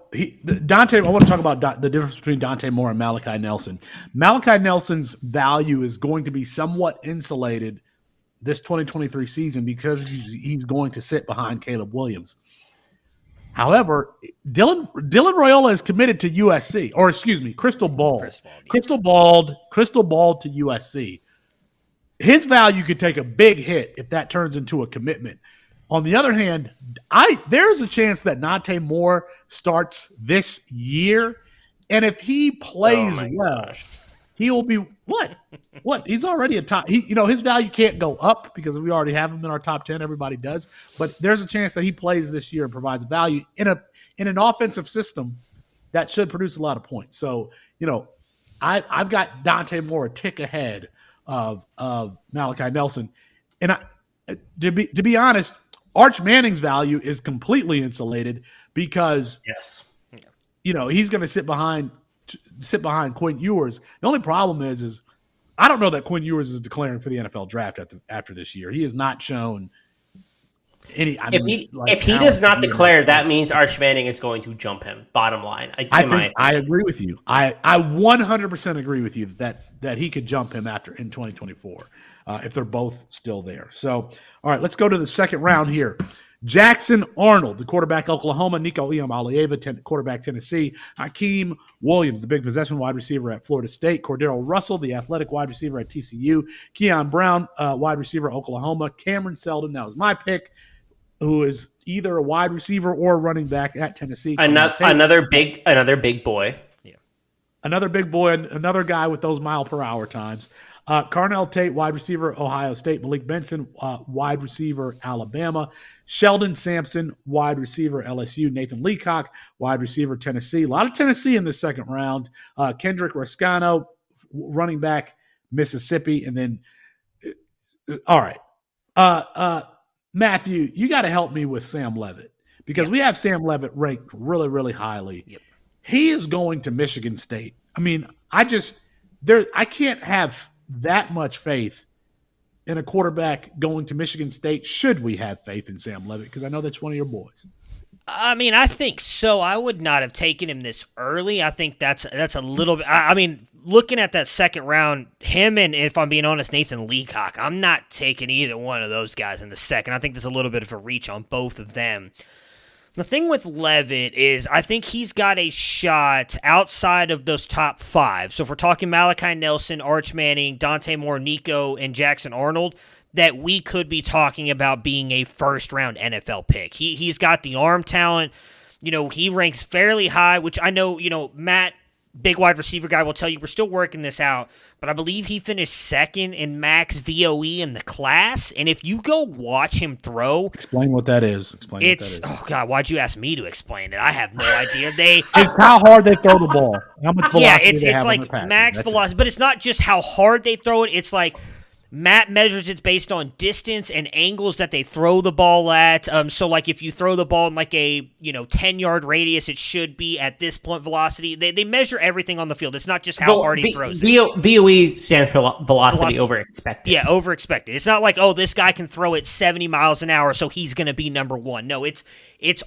Dante, I want to talk about the difference between Dante Moore and Malachi Nelson. Malachi Nelson's value is going to be somewhat insulated this 2023 season because he's going to sit behind Caleb Williams. However, Dylan Royola is committed to USC, or excuse me, Crystal Bald to USC. His value could take a big hit if that turns into a commitment. On the other hand, there's a chance that Nate Moore starts this year, and if he plays he will be what? He's already a top. His value can't go up because we already have him in our top 10. Everybody does, but there's a chance that he plays this year and provides value in an offensive system that should produce a lot of points. So I've got Dante Moore a tick ahead of Malachi Nelson, and to be honest. Arch Manning's value is completely insulated because he's going to sit behind Quinn Ewers. The only problem is I don't know that Quinn Ewers is declaring for the NFL draft after this year. He has not shown any. If he does not declare, that means Arch Manning is going to jump him. Bottom line, I agree with you. I 100% agree with you that he could jump him after in 2024. If they're both still there. So, all right, let's go to the second round here. Jackson Arnold, the quarterback, Oklahoma. Nico Iamalieva, quarterback, Tennessee. Hakeem Williams, the big possession wide receiver at Florida State. Cordero Russell, the athletic wide receiver at TCU. Keon Brown, wide receiver, Oklahoma. Cameron Seldon, that was my pick, who is either a wide receiver or running back at Tennessee. Another big boy. Another big boy, another guy with those mile-per-hour times. Carnell Tate, wide receiver, Ohio State. Malik Benson, wide receiver, Alabama. Sheldon Sampson, wide receiver, LSU. Nathan Leacock, wide receiver, Tennessee. A lot of Tennessee in the second round. Kendrick Rascano, running back, Mississippi. And then, all right, Matthew, you got to help me with Sam Leavitt because we have Sam Leavitt ranked really, really highly. Yep. He is going to Michigan State. I mean, I can't have that much faith in a quarterback going to Michigan State. Should we have faith in Sam Leavitt? Because I know that's one of your boys. I mean, I think so. I would not have taken him this early. I think that's a little bit. I mean, looking at that second round, him and, if I'm being honest, Nathan Leacock, I'm not taking either one of those guys in the second. I think there's a little bit of a reach on both of them. The thing with Leavitt is I think he's got a shot outside of those top 5. So if we're talking Malachi Nelson, Arch Manning, Dante Moore, Nico, and Jackson Arnold, that we could be talking about being a first-round NFL pick. He's got the arm talent. He ranks fairly high, which I know, Matt big wide receiver guy will tell you we're still working this out, but I believe he finished second in max VOE in the class. And if you go watch him throw, explain what that is. Explain it's, what that is. Oh God, why'd you ask me to explain it? I have no idea. It's how hard they throw the ball, how much velocity they have. It's like max velocity, but it's not just how hard they throw it. It's like Matt measures it based on distance and angles that they throw the ball at. So, like, if you throw the ball in, like, a 10-yard radius, it should be at this point velocity. They measure everything on the field. It's not just how hard he throws it. VOE stands for velocity over expected. Yeah, over expected. It's not like, oh, this guy can throw it 70 miles an hour, so he's going to be number one. No, it's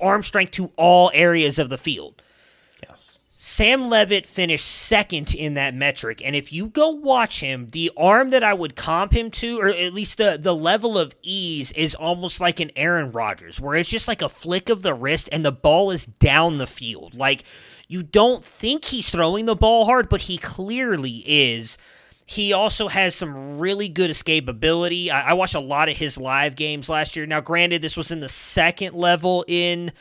arm strength to all areas of the field. Yes. Sam Levitt finished second in that metric, and if you go watch him, the arm that I would comp him to, or at least the level of ease, is almost like an Aaron Rodgers, where it's just like a flick of the wrist and the ball is down the field. Like, you don't think he's throwing the ball hard, but he clearly is. He also has some really good escapability. I watched a lot of his live games last year. Now, granted, this was in the second level in...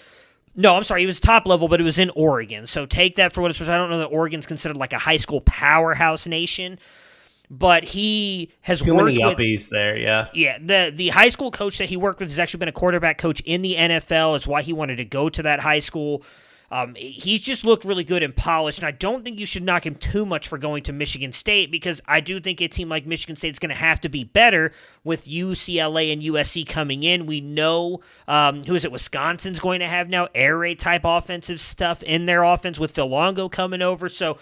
No, I'm sorry. He was top level, but it was in Oregon. So take that for what it's worth. I don't know that Oregon's considered like a high school powerhouse nation, but he has worked with... Too many uppies there, yeah. Yeah, the high school coach that he worked with has actually been a quarterback coach in the NFL. It's why he wanted to go to that high school. He's just looked really good and polished, and I don't think you should knock him too much for going to Michigan State, because I do think a team like Michigan State is going to have to be better with UCLA and USC coming in. We know, Wisconsin's going to have now air raid type offensive stuff in their offense with Phil Longo coming over, so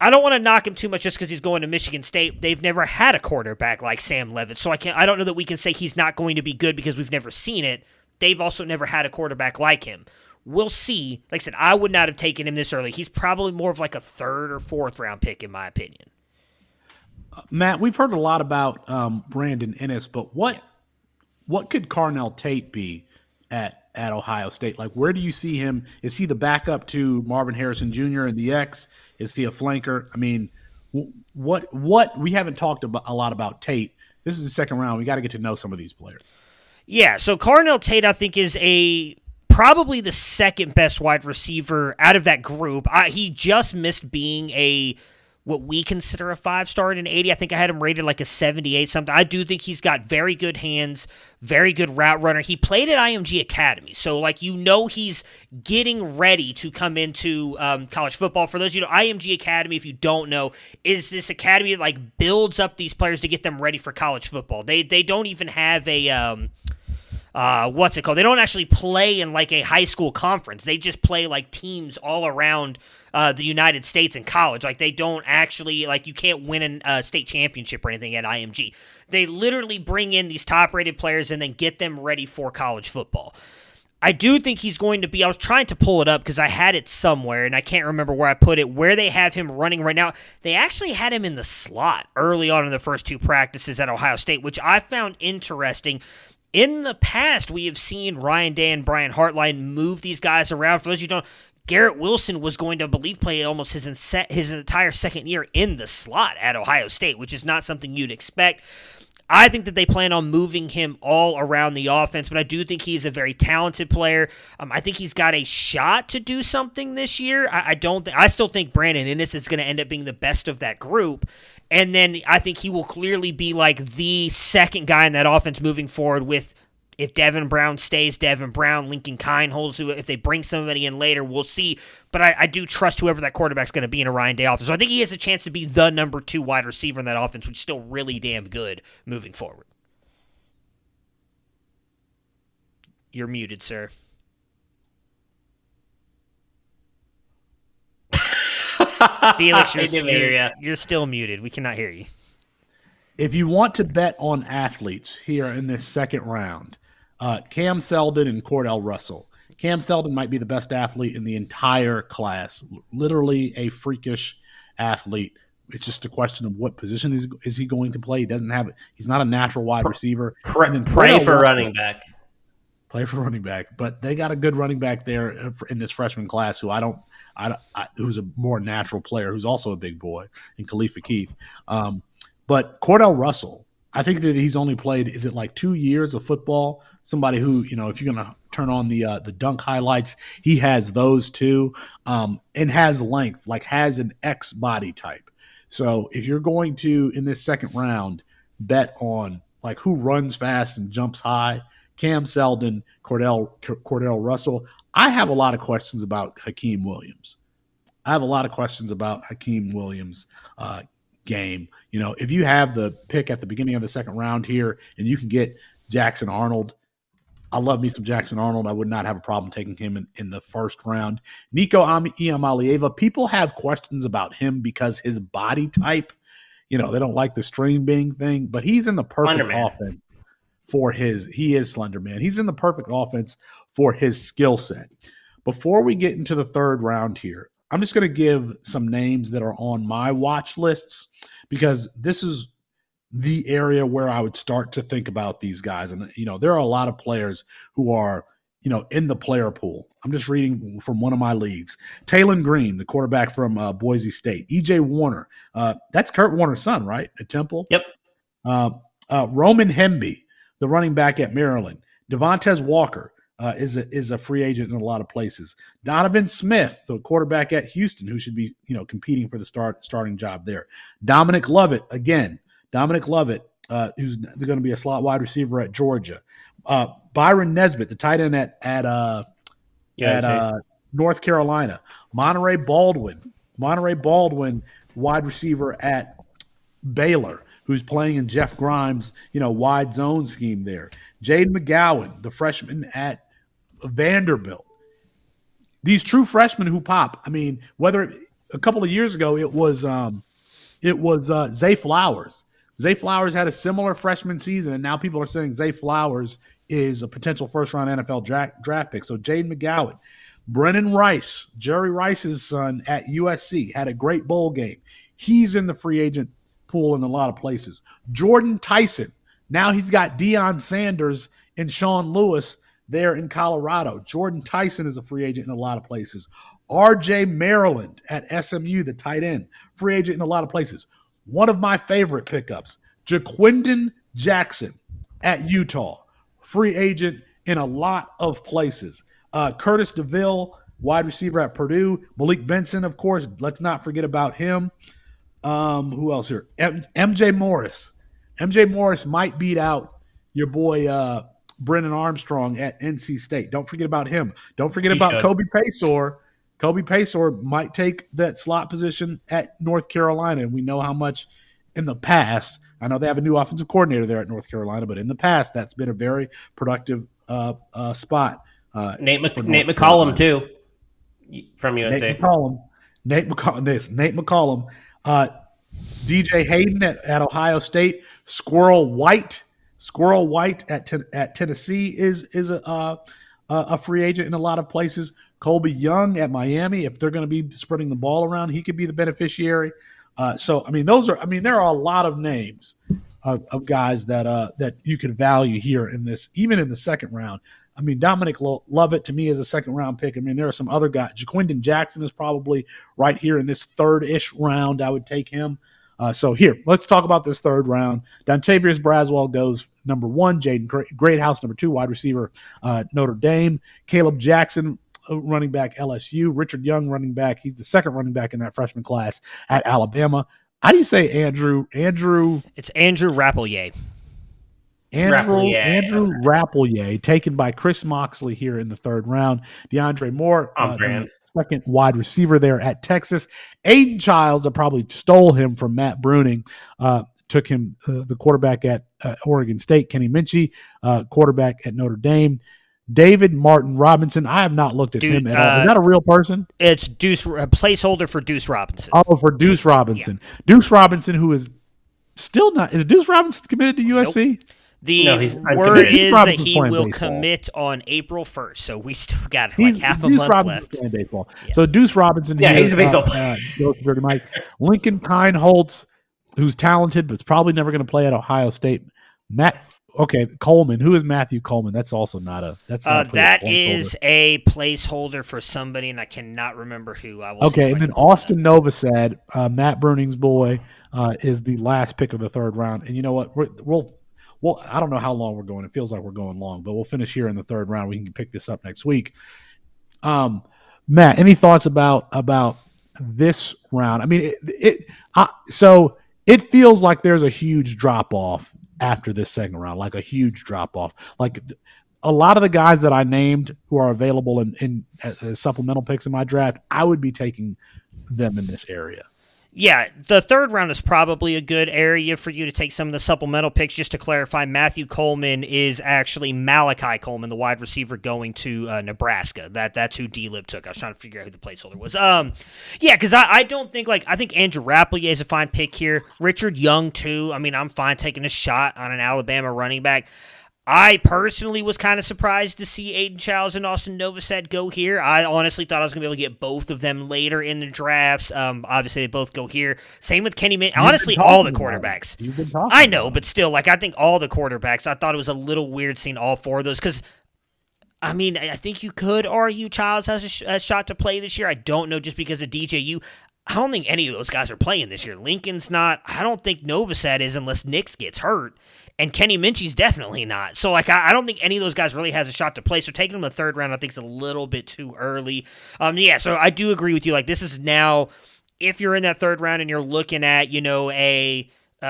I don't want to knock him too much just because he's going to Michigan State. They've never had a quarterback like Sam Levitt, so I don't know that we can say he's not going to be good because we've never seen it. They've also never had a quarterback like him. We'll see. Like I said, I would not have taken him this early. He's probably more of like a third or fourth round pick, in my opinion. Matt, we've heard a lot about Brandon Ennis, but what could Carnell Tate be at Ohio State? Like, where do you see him? Is he the backup to Marvin Harrison Jr. in the X? Is he a flanker? I mean, what we haven't talked about a lot about Tate. This is the second round. We got to get to know some of these players. Yeah, so Carnell Tate, I think, is probably the second best wide receiver out of that group. He just missed being what we consider a five-star and an 80. I think I had him rated like a 78 something. I do think he's got very good hands, very good route runner. He played at IMG Academy, so he's getting ready to come into college football. For those IMG Academy, if you don't know, is this academy that builds up these players to get them ready for college football. They don't even have a what's it called? They don't actually play in a high school conference. They just play teams all around the United States in college. They don't actually you can't win a state championship or anything at IMG. They literally bring in these top rated players and then get them ready for college football. I do think he's going to be. I was trying to pull it up because I had it somewhere and I can't remember where I put it. Where they have him running right now, they actually had him in the slot early on in the first two practices at Ohio State, which I found interesting. In the past, we have seen Ryan Day and Brian Hartline move these guys around. For those who don't, Garrett Wilson was going to, I believe, play almost his entire second year in the slot at Ohio State, which is not something you'd expect. I think that they plan on moving him all around the offense, but I do think he's a very talented player. I think he's got a shot to do something this year. I still think Brandon Ennis is going to end up being the best of that group. And then I think he will clearly be the second guy in that offense moving forward with, if Devin Brown stays, Lincoln Kineholz, who, if they bring somebody in later, we'll see. But I do trust whoever that quarterback's going to be in a Ryan Day offense. So I think he has a chance to be the number two wide receiver in that offense, which is still really damn good moving forward. You're muted, sir. Felix, you're still muted. We cannot hear you. If you want to bet on athletes here in this second round, Cam Seldon and Cordell Russell. Cam Seldon might be the best athlete in the entire class, literally a freakish athlete. It's just a question of what position is he going to play. He doesn't have it. He's not a natural wide receiver. Play for running back, but they got a good running back there in this freshman class who's a more natural player, who's also a big boy, and Khalifa Keith. But Cordell Russell, I think that he's only played, 2 years of football? Somebody who, if you're going to turn on the dunk highlights, he has those too, and has length, like has an X body type. So if you're going to, in this second round, bet on like who runs fast and jumps high, Cam Seldon, Cordell Russell. I have a lot of questions about Hakeem Williams. I have a lot of questions about Hakeem Williams' game. You know, if you have the pick at the beginning of the second round here and you can get Jackson Arnold, I love me some Jackson Arnold. I would not have a problem taking him in the first round. Nico Iamalieva, people have questions about him because his body type, you know, they don't like the string being thing, but he's in the perfect offense for his – he is slender, man. He's in the perfect offense for his skill set. Before we get into the third round here, I'm just going to give some names that are on my watch lists because this is the area where I would start to think about these guys. And, you know, there are a lot of players who are, you know, in the player pool. I'm just reading from one of my leagues. Talon Green, the quarterback from Boise State. E.J. Warner. That's Kurt Warner's son, right, at Temple? Yep. Roman Hemby, the running back at Maryland. Devontae Walker. Is a free agent in a lot of places. Donovan Smith, the quarterback at Houston, who should be, you know, competing for the starting job there. Dominic Lovett, again. Dominic Lovett, who's going to be a slot wide receiver at Georgia. Byron Nesbitt, the tight end at North Carolina. Monterey Baldwin, wide receiver at Baylor, who's playing in Jeff Grimes' wide zone scheme there. Jade McGowan, the freshman at Vanderbilt. These true freshmen who pop. I mean, whether a couple of years ago it was Zay Flowers. Zay Flowers had a similar freshman season, and now people are saying Zay Flowers is a potential first-round NFL draft pick. So Jade McGowan. Brennan Rice, Jerry Rice's son at USC, had a great bowl game. He's in the free agent pool in a lot of places. Jordan Tyson. Now he's got Deion Sanders and Sean Lewis there in Colorado. Jordan Tyson is a free agent in a lot of places. RJ Maryland at SMU, the tight end, free agent in a lot of places. One of my favorite pickups, Jaquindon Jackson at Utah, free agent in a lot of places. Curtis DeVille, wide receiver at Purdue. Malik Benson, of course, let's not forget about him. Who else here? MJ Morris. MJ Morris might beat out your boy Brennan Armstrong at NC State. Don't forget about him. Don't forget about Kobe Paisor. Kobe Paisor might take that slot position at North Carolina, and we know how much in the past. I know they have a new offensive coordinator there at North Carolina, but in the past, that's been a very productive spot. Nate McCollum, too, from USA. Nate McCollum. DJ Hayden at Ohio State. Squirrel White at Tennessee is a free agent in a lot of places. Colby Young at Miami. If they're going to be spreading the ball around, he could be the beneficiary. There are a lot of names of guys that you could value here in this, even in the second round. I mean, Dominic Lovett, to me, is a second-round pick. I mean, there are some other guys. Jaquindon Jackson is probably right here in this third-ish round. I would take him. So here, let's talk about this third round. Dontavius Braswell goes number one. Jaden Greathouse, number two, wide receiver, Notre Dame. Caleb Jackson, running back, LSU. Richard Young, running back. He's the second running back in that freshman class at Alabama. How do you say Andrew? It's Andrew Rappelier. Andrew Rappelier, taken by Chris Moxley here in the third round. DeAndre Moore, second wide receiver there at Texas. Aiden Childs, that probably stole him from Matt Bruning, took him, the quarterback at Oregon State. Kenny Minchie, quarterback at Notre Dame. David Martin Robinson. I have not looked at him at all. Is that a real person? It's Deuce, a placeholder for Deuce Robinson. Oh, for Deuce Robinson. Yeah. Deuce Robinson, who is still not – is Deuce Robinson committed to USC? Nope. The word is that he will commit on April 1st, so we still got half a month left. Baseball. Yeah. So Deuce Robinson. Yeah, he's a baseball player. Lincoln Kineholtz, who's talented but is probably never going to play at Ohio State. Coleman. Who is Matthew Coleman? That's also not a. That is a placeholder for somebody, and I cannot remember who. And then Austin Novosad, Matt Bruning's boy, is the last pick of the third round. And you know what? We'll well, I don't know how long we're going. It feels like we're going long, but we'll finish here in the third round. We can pick this up next week. Matt, any thoughts about this round? I mean, so it feels like there's a huge drop off after this second round, like a huge drop off. Like a lot of the guys that I named who are available as supplemental picks in my draft, I would be taking them in this area. Yeah, the third round is probably a good area for you to take some of the supplemental picks. Just to clarify, Matthew Coleman is actually Malachi Coleman, the wide receiver going to Nebraska. That's who D-Lib took. I was trying to figure out who the placeholder was. Yeah, because I don't think, I think Andrew Rapplier is a fine pick here. Richard Young, too. I mean, I'm fine taking a shot on an Alabama running back. I personally was kind of surprised to see Aiden Childs and Austin Novosad go here. I honestly thought I was going to be able to get both of them later in the drafts. Obviously, they both go here. Same with Kenny Mayne. Honestly, all the quarterbacks. I know, but still, I think all the quarterbacks. I thought it was a little weird seeing all four of those because, I mean, I think you could argue Childs has a shot to play this year. I don't know, just because of DJU. I don't think any of those guys are playing this year. Lincoln's not. I don't think Novosad is unless Nix gets hurt. And Kenny Minchie's definitely not. So, I don't think any of those guys really has a shot to play. So, taking them in the third round, I think, is a little bit too early. Yeah, so I do agree with you. This is now, if you're in that third round and you're looking at,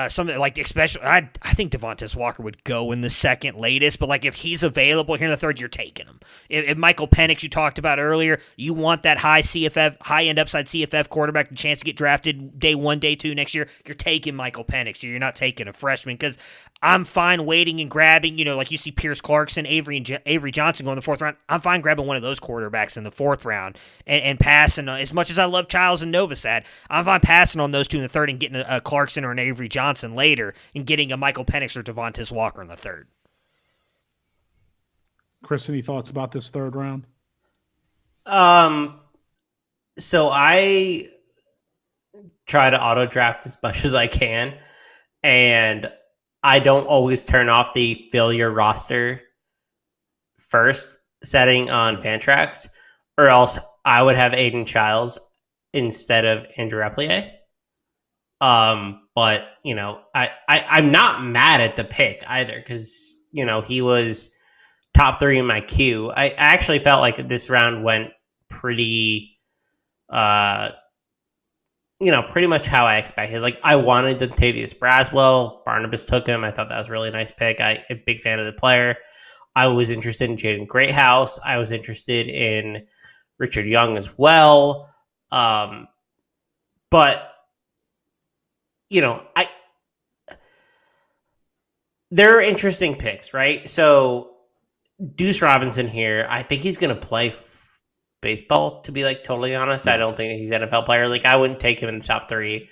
something like, especially, I think Devontae Walker would go in the second latest, but if he's available here in the third, you're taking him. If Michael Penix, you talked about earlier, you want that high end upside CFF quarterback, the chance to get drafted day one, day two next year, you're taking Michael Penix here. You're not taking a freshman because I'm fine waiting and grabbing, you see Pierce Clarkson, Avery Johnson going in the fourth round. I'm fine grabbing one of those quarterbacks in the fourth round and passing. As much as I love Childs and Novosad, I'm fine passing on those two in the third and getting a Clarkson or an Avery Johnson later and getting a Michael Penix or Devontae Walker in the third. Chris, any thoughts about this third round? So I try to auto draft as much as I can, and I don't always turn off the fill your roster first setting on Fantrax, or else I would have Aiden Childs instead of Andrew Rapplier. But, I'm not mad at the pick either because, he was top three in my queue. I actually felt like this round went pretty, pretty much how I expected. I wanted Dontavius Braswell. Barnabas took him. I thought that was a really nice pick. I'm a big fan of the player. I was interested in Jaden Greathouse. I was interested in Richard Young as well. But... there are interesting picks, right? So Deuce Robinson here, I think he's going to play baseball, to be totally honest. I don't think he's an NFL player. I wouldn't take him in the top three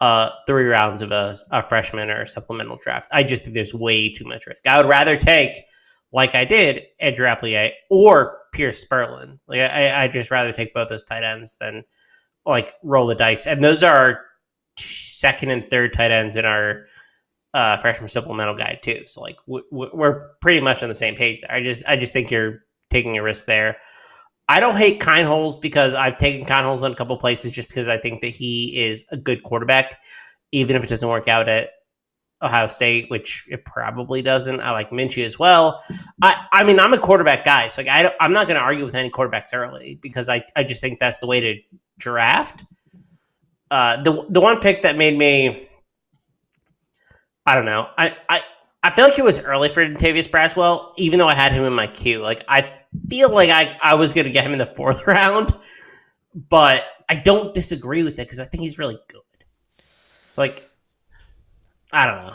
rounds of a freshman or a supplemental draft. I just think there's way too much risk. I would rather take, like I did, Andrew Rapplier or Pierce Spurlin. I'd just rather take both those tight ends than, roll the dice. And those are second and third tight ends in our freshman supplemental guide too. So we're pretty much on the same page there. I just think you're taking a risk there. I don't hate Kineholz because I've taken Kineholz on a couple places just because I think that he is a good quarterback, even if it doesn't work out at Ohio State, which it probably doesn't. I like Minchie as well. I mean, I'm a quarterback guy, so I'm not going to argue with any quarterbacks early because I just think that's the way to draft. The one pick that made me, I don't know, I feel like it was early for Dontavius Braswell, even though I had him in my queue. I feel like I was going to get him in the fourth round, but I don't disagree with it because I think he's really good. It's I don't know.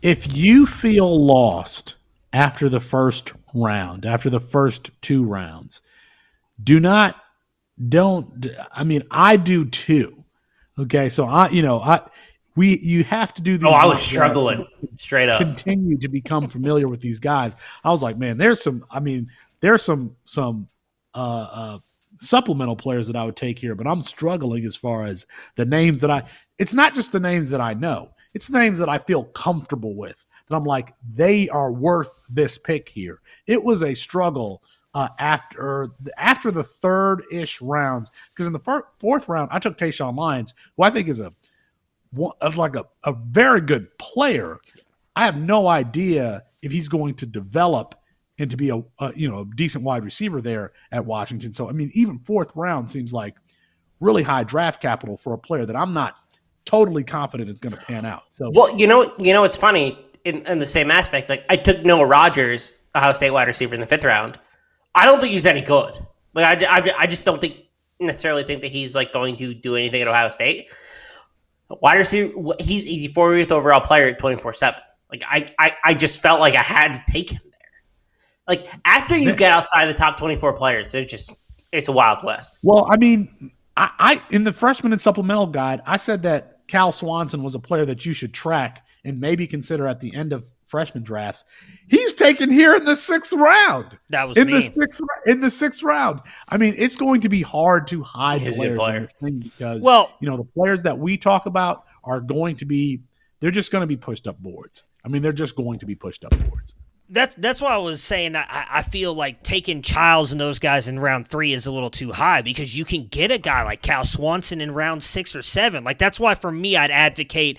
If you feel lost after the first round, after the first two rounds, I do too. Okay, so you have to do these. Oh, I was struggling straight up. Continue to become familiar with these guys. I was like, man, there's some supplemental players that I would take here, but I'm struggling as far as the names that it's not just the names that I know. It's names that I feel comfortable with. That I'm like, they are worth this pick here. It was a struggle after the third-ish rounds, because in the fourth round, I took Tayshaun Lyons, who I think is a very good player. I have no idea if he's going to develop and to be a decent wide receiver there at Washington. So, I mean, even fourth round seems like really high draft capital for a player that I'm not totally confident is going to pan out. So, well, you know, it's funny in the same aspect. Like, I took Noah Rogers, Ohio State wide receiver, in the fifth round. I don't think he's any good. Like, I just don't necessarily think that he's like going to do anything at Ohio State. Wide receiver, he's the 40th overall player at 24/7. Like, I just felt like I had to take him there. Like, after you get outside the top 24 players, it's a wild west. Well, I mean, I in the freshman and supplemental guide, I said that Cal Swanson was a player that you should track and maybe consider at the end of freshman drafts. He's taken here in the sixth round. That was in me. In the sixth round. I mean, it's going to be hard to hide players in this thing because the players that we talk about are going to be they're just going to be pushed up boards. That's why I was saying I feel like taking Childs and those guys in round 3 is a little too high, because you can get a guy like Cal Swanson in round 6 or 7. Like, that's why for me I'd advocate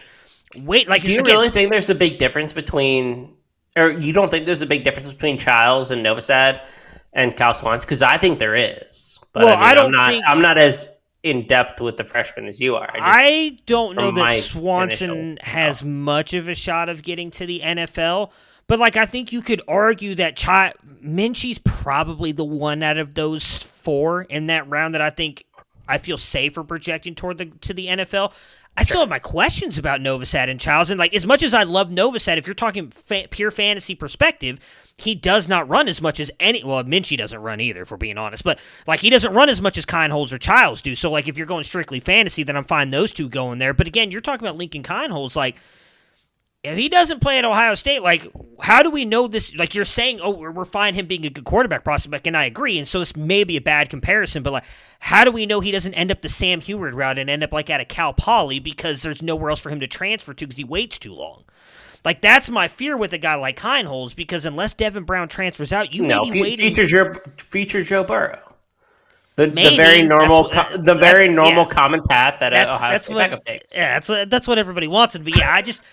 wait. Like, do you really think there's a big difference between, or you don't think there's a big difference between Childs and Novosad and Cal Swanson? Because I think there is. But well, I'm not as in depth with the freshman as you are. I don't know that Swanson has much of a shot of getting to the NFL. But, like, I think you could argue that Minchie's probably the one out of those 4 in that round that I feel safer projecting toward to the NFL. I still have my questions about Novosad and Childs. And, like, as much as I love Novosad, if you're talking pure fantasy perspective, he does not run as much as Minchie doesn't run either, if we're being honest. But, like, he doesn't run as much as Kineholz or Childs do. So, like, if you're going strictly fantasy, then I'm fine those two going there. But, again, you're talking about Lincoln Kineholz, like, if he doesn't play at Ohio State, like, how do we know this? Like, you're saying, oh, we're fine him being a good quarterback prospect, and I agree, and so this may be a bad comparison, but, like, how do we know he doesn't end up the Sam Heward route and end up, like, at a Cal Poly because there's nowhere else for him to transfer to because he waits too long? Like, that's my fear with a guy like Kineholz, because unless Devin Brown transfers out, you may be waiting. Feature Joe Burrow. The very normal, common path that Ohio State backup takes. Yeah, that's what everybody wants it to be. Yeah, I just...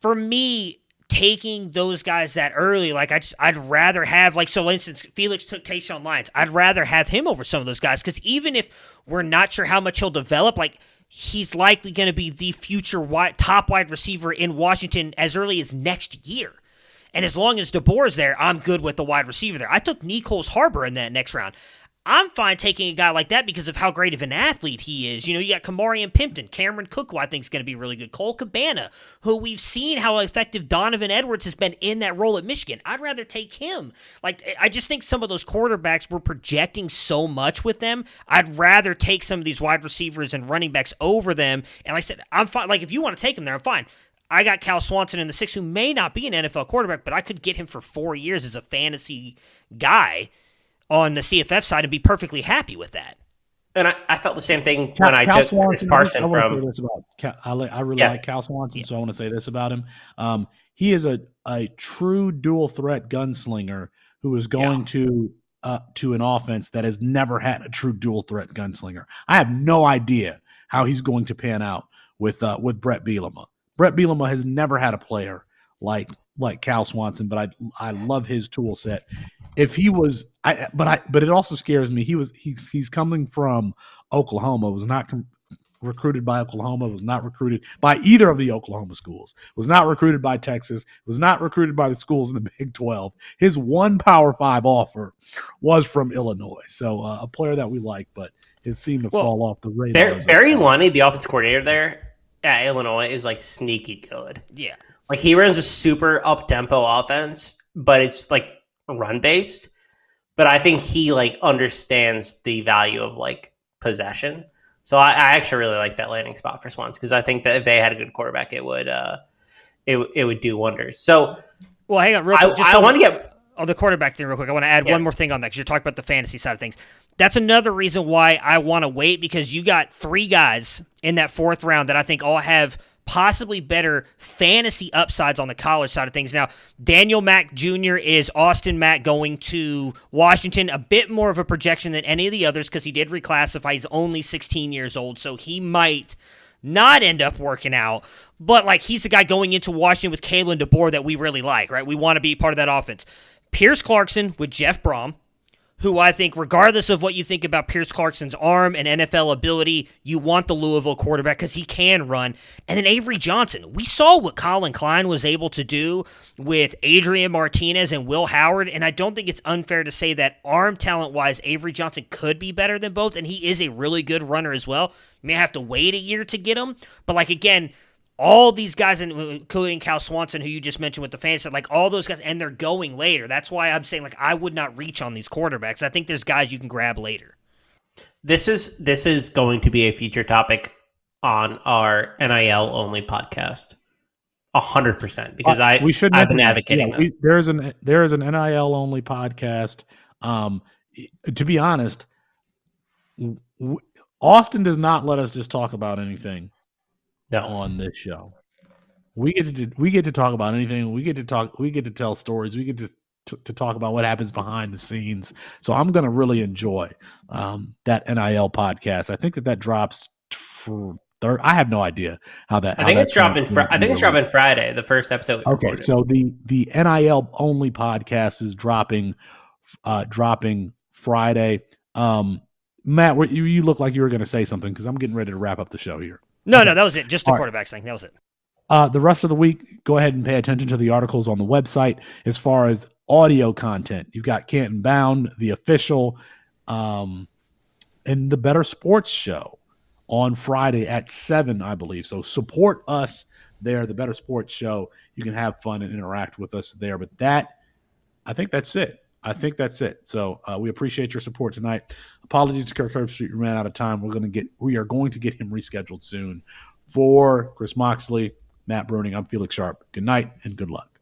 For me, taking those guys that early, like, I'd rather have, like, so, for instance, Felix took Tayshaun Lyons. I'd rather have him over some of those guys, because even if we're not sure how much he'll develop, like, he's likely going to be the future top wide receiver in Washington as early as next year. And as long as DeBoer's there, I'm good with the wide receiver there. I took Nichols Harbor in that next round. I'm fine taking a guy like that because of how great of an athlete he is. You know, you got Kamarian Pimpton, Cameron Cook, who I think is going to be really good, Cole Cabana, who we've seen how effective Donovan Edwards has been in that role at Michigan. I'd rather take him. Like, I just think some of those quarterbacks, we're projecting so much with them. I'd rather take some of these wide receivers and running backs over them. And like I said, I'm fine. Like, if you want to take him there, I'm fine. I got Cal Swanson in the 6th, who may not be an NFL quarterback, but I could get him for 4 years as a fantasy guy on the CFF side and be perfectly happy with that. And I felt the same thing when I took Chris Parson from... I really like Cal Swanson, so I want to say this about him. He is a true dual-threat gunslinger who is going to an offense that has never had a true dual-threat gunslinger. I have no idea how he's going to pan out with Brett Bielema. Brett Bielema has never had a player like Cal Swanson, but I love his tool set. If he was, but it also scares me. He's coming from Oklahoma. Was not recruited by Oklahoma. Was not recruited by either of the Oklahoma schools. Was not recruited by Texas. Was not recruited by the schools in the Big 12. His one Power 5 offer was from Illinois. So a player that we like, but it seemed to fall off the radar. Barry Loney, the offensive coordinator there at Illinois, is like sneaky good. Yeah, like he runs a super up tempo offense, but it's like run based, but I think he like understands the value of like possession. So I actually really like that landing spot for Swans, because I think that if they had a good quarterback, it would it would do wonders. So, well, hang on, real quick. I want to get on the quarterback thing real quick. I want to add one more thing on that, because you're talking about the fantasy side of things. That's another reason why I want to wait, because you got 3 guys in that 4th round that I think all have possibly better fantasy upsides on the college side of things. Now, Daniel Mack Jr. is Austin Mack going to Washington, a bit more of a projection than any of the others because he did reclassify. He's only 16 years old, so he might not end up working out. But, like, he's the guy going into Washington with Kalen DeBoer that we really like, right? We want to be part of that offense. Pierce Clarkson with Jeff Brom, who I think, regardless of what you think about Pierce Clarkson's arm and NFL ability, you want the Louisville quarterback because he can run. And then Avery Johnson. We saw what Colin Klein was able to do with Adrian Martinez and Will Howard, and I don't think it's unfair to say that arm talent-wise, Avery Johnson could be better than both, and he is a really good runner as well. You may have to wait a year to get him, but, like, again, all these guys, including Cal Swanson, who you just mentioned with the fans, like all those guys, and they're going later. That's why I'm saying, like, I would not reach on these quarterbacks. I think there's guys you can grab later. This is going to be a feature topic on our NIL only podcast, 100%. Because I've been advocating this. There is an NIL only podcast. To be honest, Austin does not let us just talk about anything. No. On this show, we get to talk about anything. We get to tell stories. We get to talk about what happens behind the scenes. So I'm going to really enjoy that NIL podcast. I think that drops for third. I have no idea how that. I think it's dropping Friday. The first episode. Okay, so the NIL only podcast is dropping Friday. Matt, you look like you were going to say something because I'm getting ready to wrap up the show here. No, that was it. Just the quarterbacks thing. That was it. The rest of the week, go ahead and pay attention to the articles on the website. As far as audio content, you've got Canton Bound, The Official, and The Better Sports Show on Friday at 7, I believe. So support us there, The Better Sports Show. You can have fun and interact with us there. But I think that's it. So we appreciate your support tonight. Apologies to Kirk Herbstreit. We ran out of time. We are going to get him rescheduled soon. For Chris Moxley, Matt Bruning, I'm Felix Sharp. Good night and good luck.